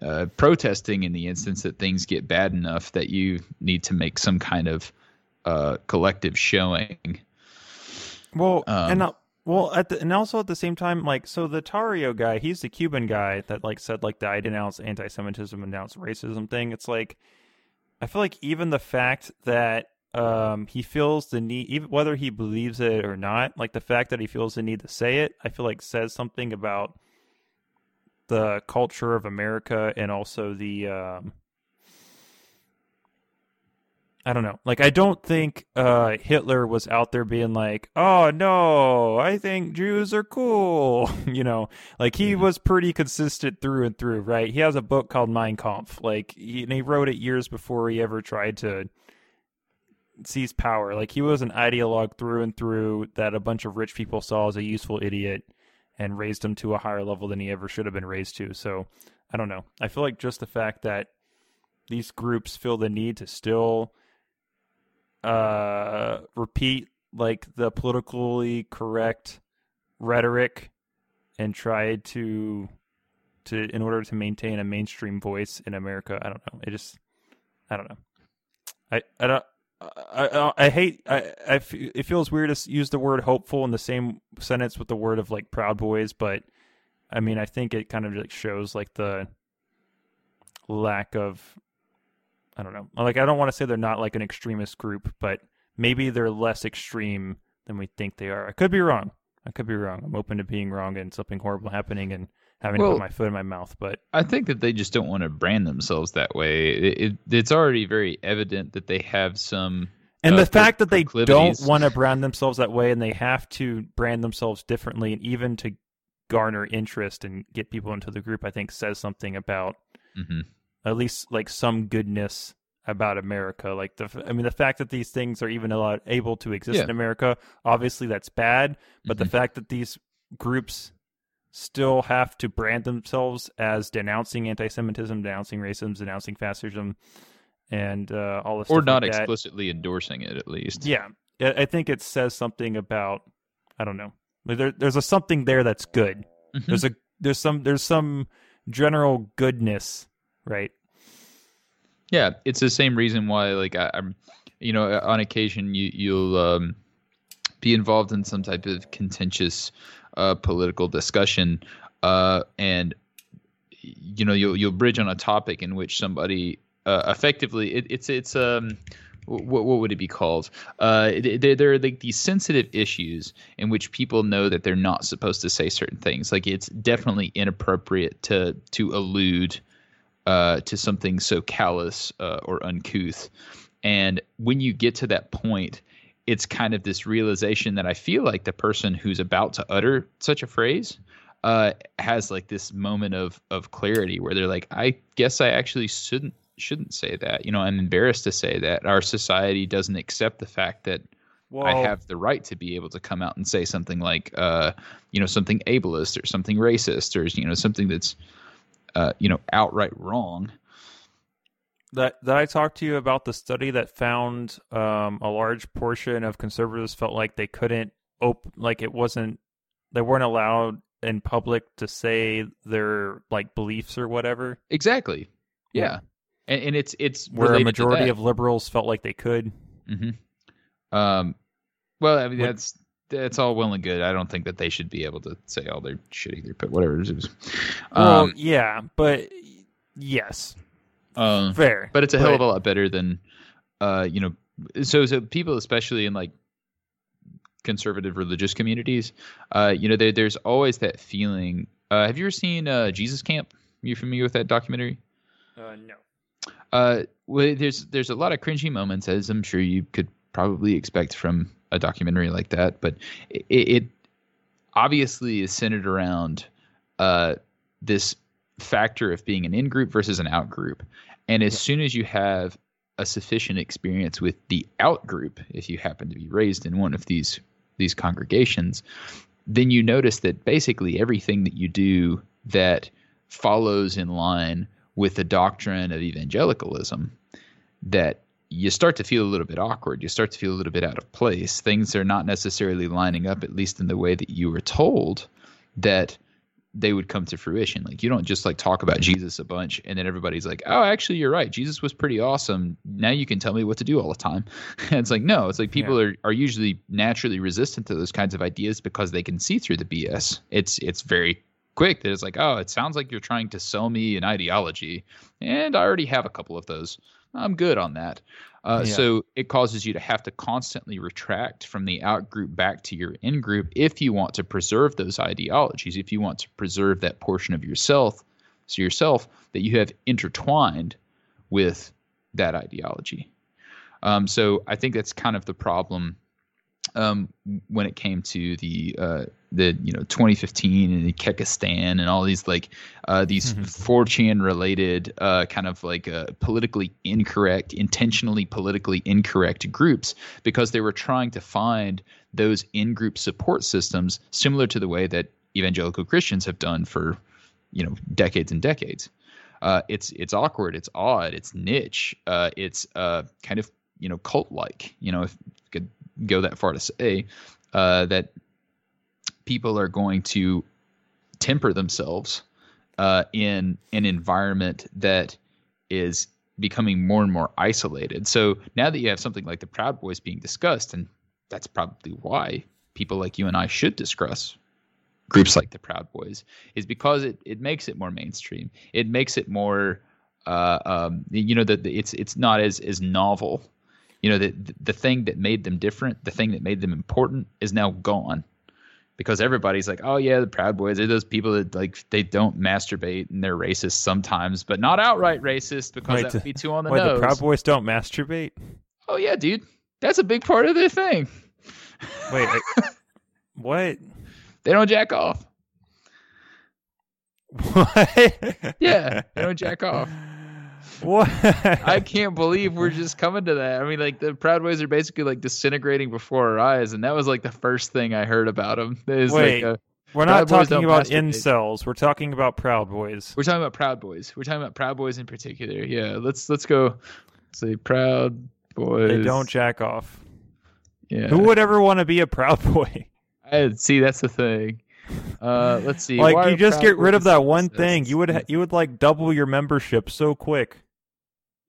Uh, protesting in the instance that things get bad enough that you need to make some kind of uh, collective showing. Well, um, and uh, well, at the, and also at the same time, like, so the Tarrio guy, he's the Cuban guy that like said like the I denounce anti-Semitism and denounce racism thing. It's like, I feel like even the fact that um, he feels the need, even whether he believes it or not, like the fact that he feels the need to say it, I feel like says something about the culture of America and also the, um, I don't know. Like, I don't think uh, Hitler was out there being like, oh, no, I think Jews are cool. You know, like he mm-hmm. was pretty consistent through and through, right? He has a book called Mein Kampf. Like, he, and he wrote it years before he ever tried to seize power. Like, he was an ideologue through and through that a bunch of rich people saw as a useful idiot and raised him to a higher level than he ever should have been raised to. So, I don't know. I feel like just the fact that these groups feel the need to still uh, repeat like the politically correct rhetoric and try to to in order to maintain a mainstream voice in America. I don't know. It just I don't know. I I don't. I, I I hate I, I f- it feels weird to use the word hopeful in the same sentence with the word of like Proud Boys, but I mean I think it kind of like shows like the lack of I don't know like I don't want to say they're not like an extremist group, but maybe they're less extreme than we think they are. I could be wrong. I could be wrong. I'm open to being wrong and something horrible happening and having well, to put my foot in my mouth, but I think that they just don't want to brand themselves that way. It, it, it's already very evident that they have some, and uh, the fact that they don't want to brand themselves that way, and they have to brand themselves differently, and even to garner interest and get people into the group, I think says something about mm-hmm. at least like some goodness about America. Like the, I mean, the fact that these things are even allowed, able to exist yeah. in America, obviously that's bad. But mm-hmm. the fact that these groups still have to brand themselves as denouncing anti-Semitism, denouncing racism, denouncing fascism, and uh, all this, or stuff not like explicitly that. Endorsing it, at least. Yeah, I think it says something about, I don't know. There, there's a something there that's good. Mm-hmm. There's a there's some there's some general goodness, right? Yeah, it's the same reason why, like, I, I'm, you know, on occasion you you'll um, be involved in some type of contentious uh, political discussion, uh, and you know you'll you'll bridge on a topic in which somebody uh, effectively it, it's it's um. What what would it be called? Uh, there there are like these sensitive issues in which people know that they're not supposed to say certain things. Like it's definitely inappropriate to to allude uh, to something so callous uh, or uncouth. And when you get to that point, it's kind of this realization that I feel like the person who's about to utter such a phrase uh, has like this moment of of clarity where they're like, I guess I actually shouldn't. shouldn't say that, you know, I'm embarrassed to say that. Our society doesn't accept the fact that well, I have the right to be able to come out and say something like, uh, you know, something ableist or something racist or, you know, something that's, uh, you know, outright wrong. That, that I talked to you about the study that found um, a large portion of conservatives felt like they couldn't open, like it wasn't, they weren't allowed in public to say their like beliefs or whatever. Exactly. Yeah. yeah. And, and it's it's where a majority of liberals felt like they could. Mm-hmm. Um, well, I mean that's that's all well and good. I don't think that they should be able to say all their shit either, but whatever it is. Um, well, yeah, but yes, um, fair. But it's a hell of a lot better than, uh, you know. So so people, especially in like conservative religious communities, uh, you know, they, there's always that feeling. Uh, have you ever seen uh, Jesus Camp? Are you familiar with that documentary? Uh, no. Uh, well, there's there's a lot of cringy moments, as I'm sure you could probably expect from a documentary like that. But it, it obviously is centered around uh, this factor of being an in-group versus an out-group. And as yeah. soon as you have a sufficient experience with the out-group, if you happen to be raised in one of these these congregations, then you notice that basically everything that you do that follows in line with the doctrine of evangelicalism, that you start to feel a little bit awkward. You start to feel a little bit out of place. Things are not necessarily lining up, at least in the way that you were told that they would come to fruition. Like you don't just like talk about Jesus a bunch and then everybody's like, oh, actually you're right. Jesus was pretty awesome. Now you can tell me what to do all the time. It's like, no, it's like people yeah. are, are usually naturally resistant to those kinds of ideas because they can see through the B S. It's, it's very quick that it's like, oh, it sounds like you're trying to sell me an ideology, and I already have a couple of those. I'm good on that. Uh, yeah. So it causes you to have to constantly retract from the out group back to your in group if you want to preserve those ideologies, if you want to preserve that portion of yourself, so yourself that you have intertwined with that ideology. Um, so I think that's kind of the problem um, when it came to the uh, the you know twenty fifteen and the Kekistan and all these like uh, these mm-hmm. four chan related uh, kind of like uh, politically incorrect, intentionally politically incorrect groups, because they were trying to find those in-group support systems similar to the way that evangelical Christians have done for you know decades and decades. Uh, it's it's awkward, it's odd, it's niche, uh, it's uh, kind of you know cult-like. You know if you could go that far to say uh, that. People are going to temper themselves uh, in an environment that is becoming more and more isolated. So now that you have something like the Proud Boys being discussed, and that's probably why people like you and I should discuss groups like the Proud Boys, is because it, it makes it more mainstream. It makes it more, uh, um, you know, that it's it's not as as novel. You know, the the thing that made them different, the thing that made them important, is now gone. Because everybody's like, oh, yeah, the Proud Boys, they're those people that, like, they don't masturbate and they're racist sometimes, but not outright racist because wait, that would be too on the wait, nose. The Proud Boys don't masturbate? Oh, yeah, dude. That's a big part of their thing. Wait, I, what? They don't jack off. What? Yeah, they don't jack off. What? I can't believe we're just coming to that. I mean, like, the Proud Boys are basically like disintegrating before our eyes, and that was like the first thing I heard about them. Is Wait, like a, we're not Proud talking about masturbate. Incels. We're talking about Proud Boys. We're talking about Proud Boys. We're talking about Proud Boys in particular. Yeah, let's let's go. Say Proud Boys. They don't jack off. Yeah. Who would ever want to be a Proud Boy? I see. That's the thing. Uh, let's see. Like, Why you just get rid of that one thing, you would ha- you would like double your membership so quick.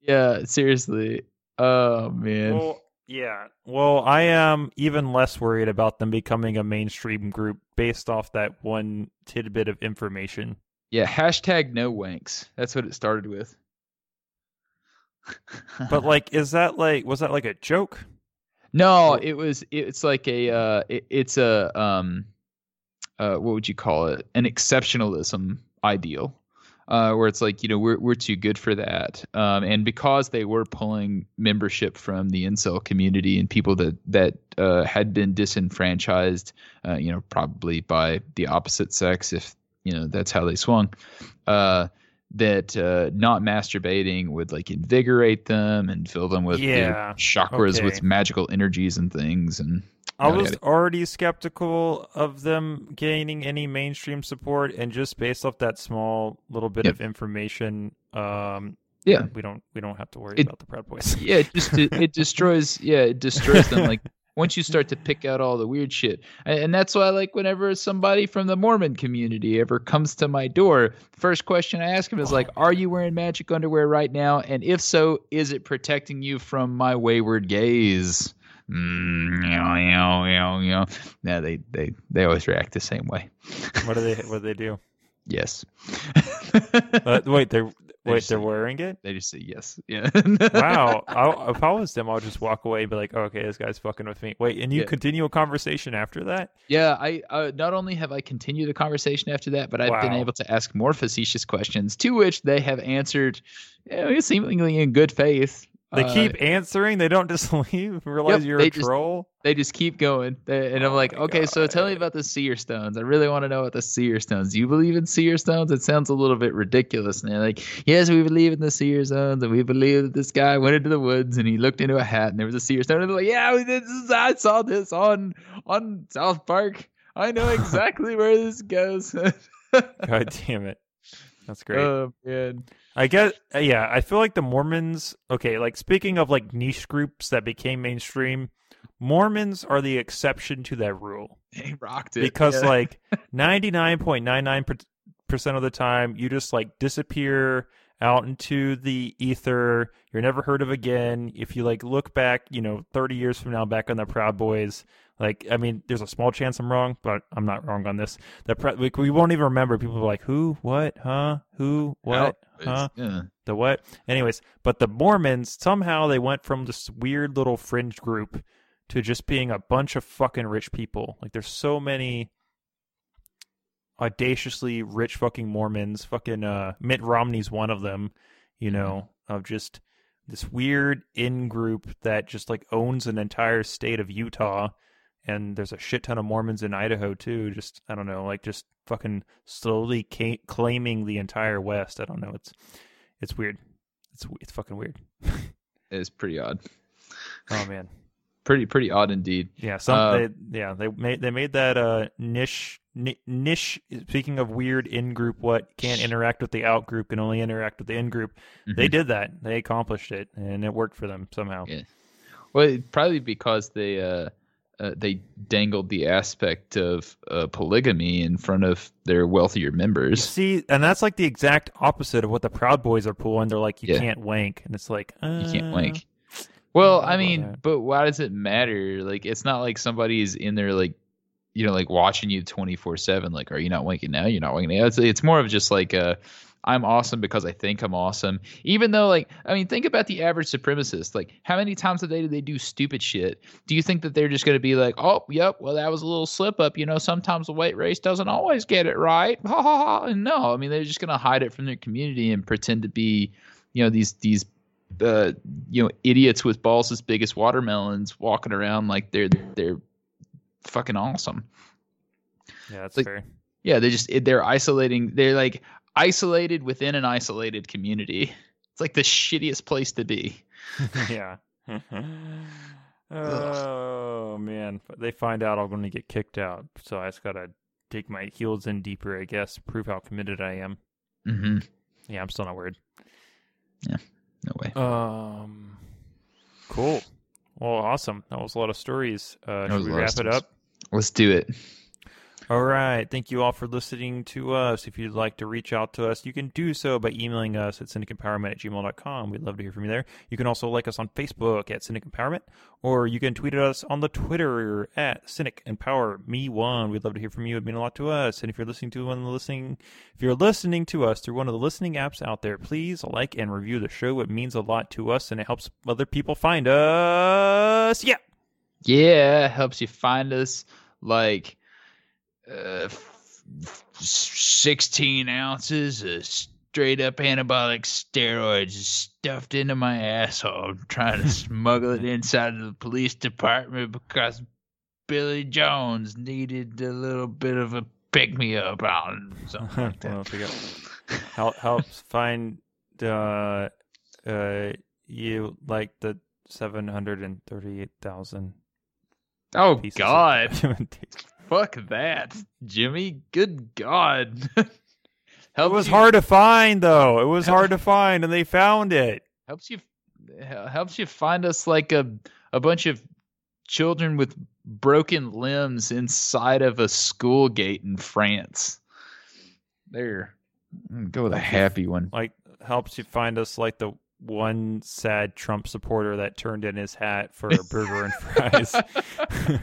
Yeah, seriously. Oh man. Well, yeah. Well, I am even less worried about them becoming a mainstream group based off that one tidbit of information. Yeah. Hashtag no wanks. That's what it started with. But like, is that like was that like a joke? No, it was. It's like a. Uh, it, it's a. Um, Uh, what would you call it? An exceptionalism ideal, uh, where it's like, you know, we're we're too good for that. Um, and because they were pulling membership from the incel community and people that that uh, had been disenfranchised, uh, you know, probably by the opposite sex, if you know that's how they swung. Uh, that uh, not masturbating would like invigorate them and fill them with yeah. chakras okay. with magical energies and things and. I was already skeptical of them gaining any mainstream support, and just based off that small little bit yep. of information, um, yeah, we don't we don't have to worry it, about the Proud Boys. Yeah, it just it, it destroys. Yeah, it destroys them. Like once you start to pick out all the weird shit, and, and that's why, like, whenever somebody from the Mormon community ever comes to my door, first question I ask him is like, "Are you wearing magic underwear right now? And if so, is it protecting you from my wayward gaze?" Mm, you know, you know, you know. No, they, they, they always react the same way. What do they? What do they do? Yes. uh, wait, they're they wait, they're say, wearing it. They just say yes. Yeah. Wow. I'll, if I was them, I'll just walk away and be like, oh, "Okay, this guy's fucking with me." Wait, and you yeah. continue a conversation after that? Yeah. I uh, not only have I continued the conversation after that, but I've wow. been able to ask more facetious questions, to which they have answered, you know, seemingly in good faith. They keep uh, answering. They don't just leave. Realize yep, you're a just, troll. They just keep going. They, and oh I'm like, okay, God. So tell me about the seer stones. I really want to know about the seer stones. Do you believe in seer stones? It sounds a little bit ridiculous. And they're like, yes, we believe in the seer stones. And we believe that this guy went into the woods and he looked into a hat and there was a seer stone. And they're like, yeah, we did this. I saw this on, on South Park. I know exactly where this goes. God damn it. That's great. Oh, man. I guess, yeah, I feel like the Mormons, okay, like speaking of like niche groups that became mainstream, Mormons are the exception to that rule. They rocked it. Because yeah. like ninety-nine point nine nine percent of the time, you just like disappear out into the ether. You're never heard of again. If you like look back, you know, thirty years from now, back on the Proud Boys, like, I mean, there's a small chance I'm wrong, but I'm not wrong on this. The Pro- like, we won't even remember. People are like, who, what, huh, who, what, huh, yeah. the what. Anyways, but the Mormons, somehow they went from this weird little fringe group to just being a bunch of fucking rich people. Like, there's so many audaciously rich fucking Mormons. Fucking uh, Mitt Romney's one of them, you know, of just this weird in-group that just, like, owns an entire state of Utah. And there's a shit ton of Mormons in Idaho, too. Just, I don't know, like just fucking slowly ca- claiming the entire West. I don't know. It's it's weird. It's it's fucking weird. It's pretty odd. Oh, man. Pretty, pretty odd indeed. Yeah. Some, uh, they, yeah. They made, they made that uh, niche, n- niche. Speaking of weird in-group, what can't interact with the out-group, can only interact with the in-group. Mm-hmm. They did that. They accomplished it, and it worked for them somehow. Yeah. Well, probably because they... Uh... Uh, they dangled the aspect of uh, polygamy in front of their wealthier members. See, and that's like the exact opposite of what the Proud Boys are pulling. They're like, you yeah. can't wank. And it's like, uh, you can't wank. Well, I, I mean, but why does it matter? Like, it's not like somebody's in there, like, you know, like watching you twenty-four seven. Like, are you not wanking now? You're not wanking now. It's, it's more of just like a... I'm awesome because I think I'm awesome. Even though, like, I mean, think about the average supremacist. Like, how many times a day do they do stupid shit? Do you think that they're just going to be like, oh, yep, well, that was a little slip up. You know, sometimes the white race doesn't always get it right. Ha ha ha. No, I mean, they're just going to hide it from their community and pretend to be, you know, these, these, uh, you know, idiots with balls as big as watermelons walking around like they're, they're fucking awesome. Yeah, that's like, fair. Yeah, they just, they're isolating. They're like, isolated within an isolated community. It's like the shittiest place to be. Yeah. Oh, man. They find out I'm going to get kicked out. So I just got to dig my heels in deeper, I guess, prove how committed I am. Mm-hmm. Yeah, I'm still not worried. Yeah, no way. Um, cool. Well, awesome. That was a lot of stories. Uh, should we wrap it up? Let's do it. All right. Thank you all for listening to us. If you'd like to reach out to us, you can do so by emailing us at syndicate empowerment at gmail dot com. We'd love to hear from you there. You can also like us on Facebook at Syndicate Empowerment, or you can tweet at us on the Twitter at Syndicate Empower Me One. We'd love to hear from you. It'd mean a lot to us. And if you're listening to one of the listening, if you're listening to us through one of the listening apps out there, please like and review the show. It means a lot to us, and it helps other people find us. Yeah. Yeah, it helps you find us like Uh, sixteen ounces of straight up anabolic steroids stuffed into my asshole. I'm trying to smuggle it inside of the police department because Billy Jones needed a little bit of a pick me up on something like that. Help, helps find uh, uh, you like the seven hundred thirty-eight thousand. Oh, God. Fuck that, Jimmy. Good God. It was you... hard to find, though. It was hard to find, and they found it. Helps you helps you find us like a, a bunch of children with broken limbs inside of a school gate in France. There. Go with a happy one. Like helps you find us like the one sad Trump supporter that turned in his hat for a burger and fries.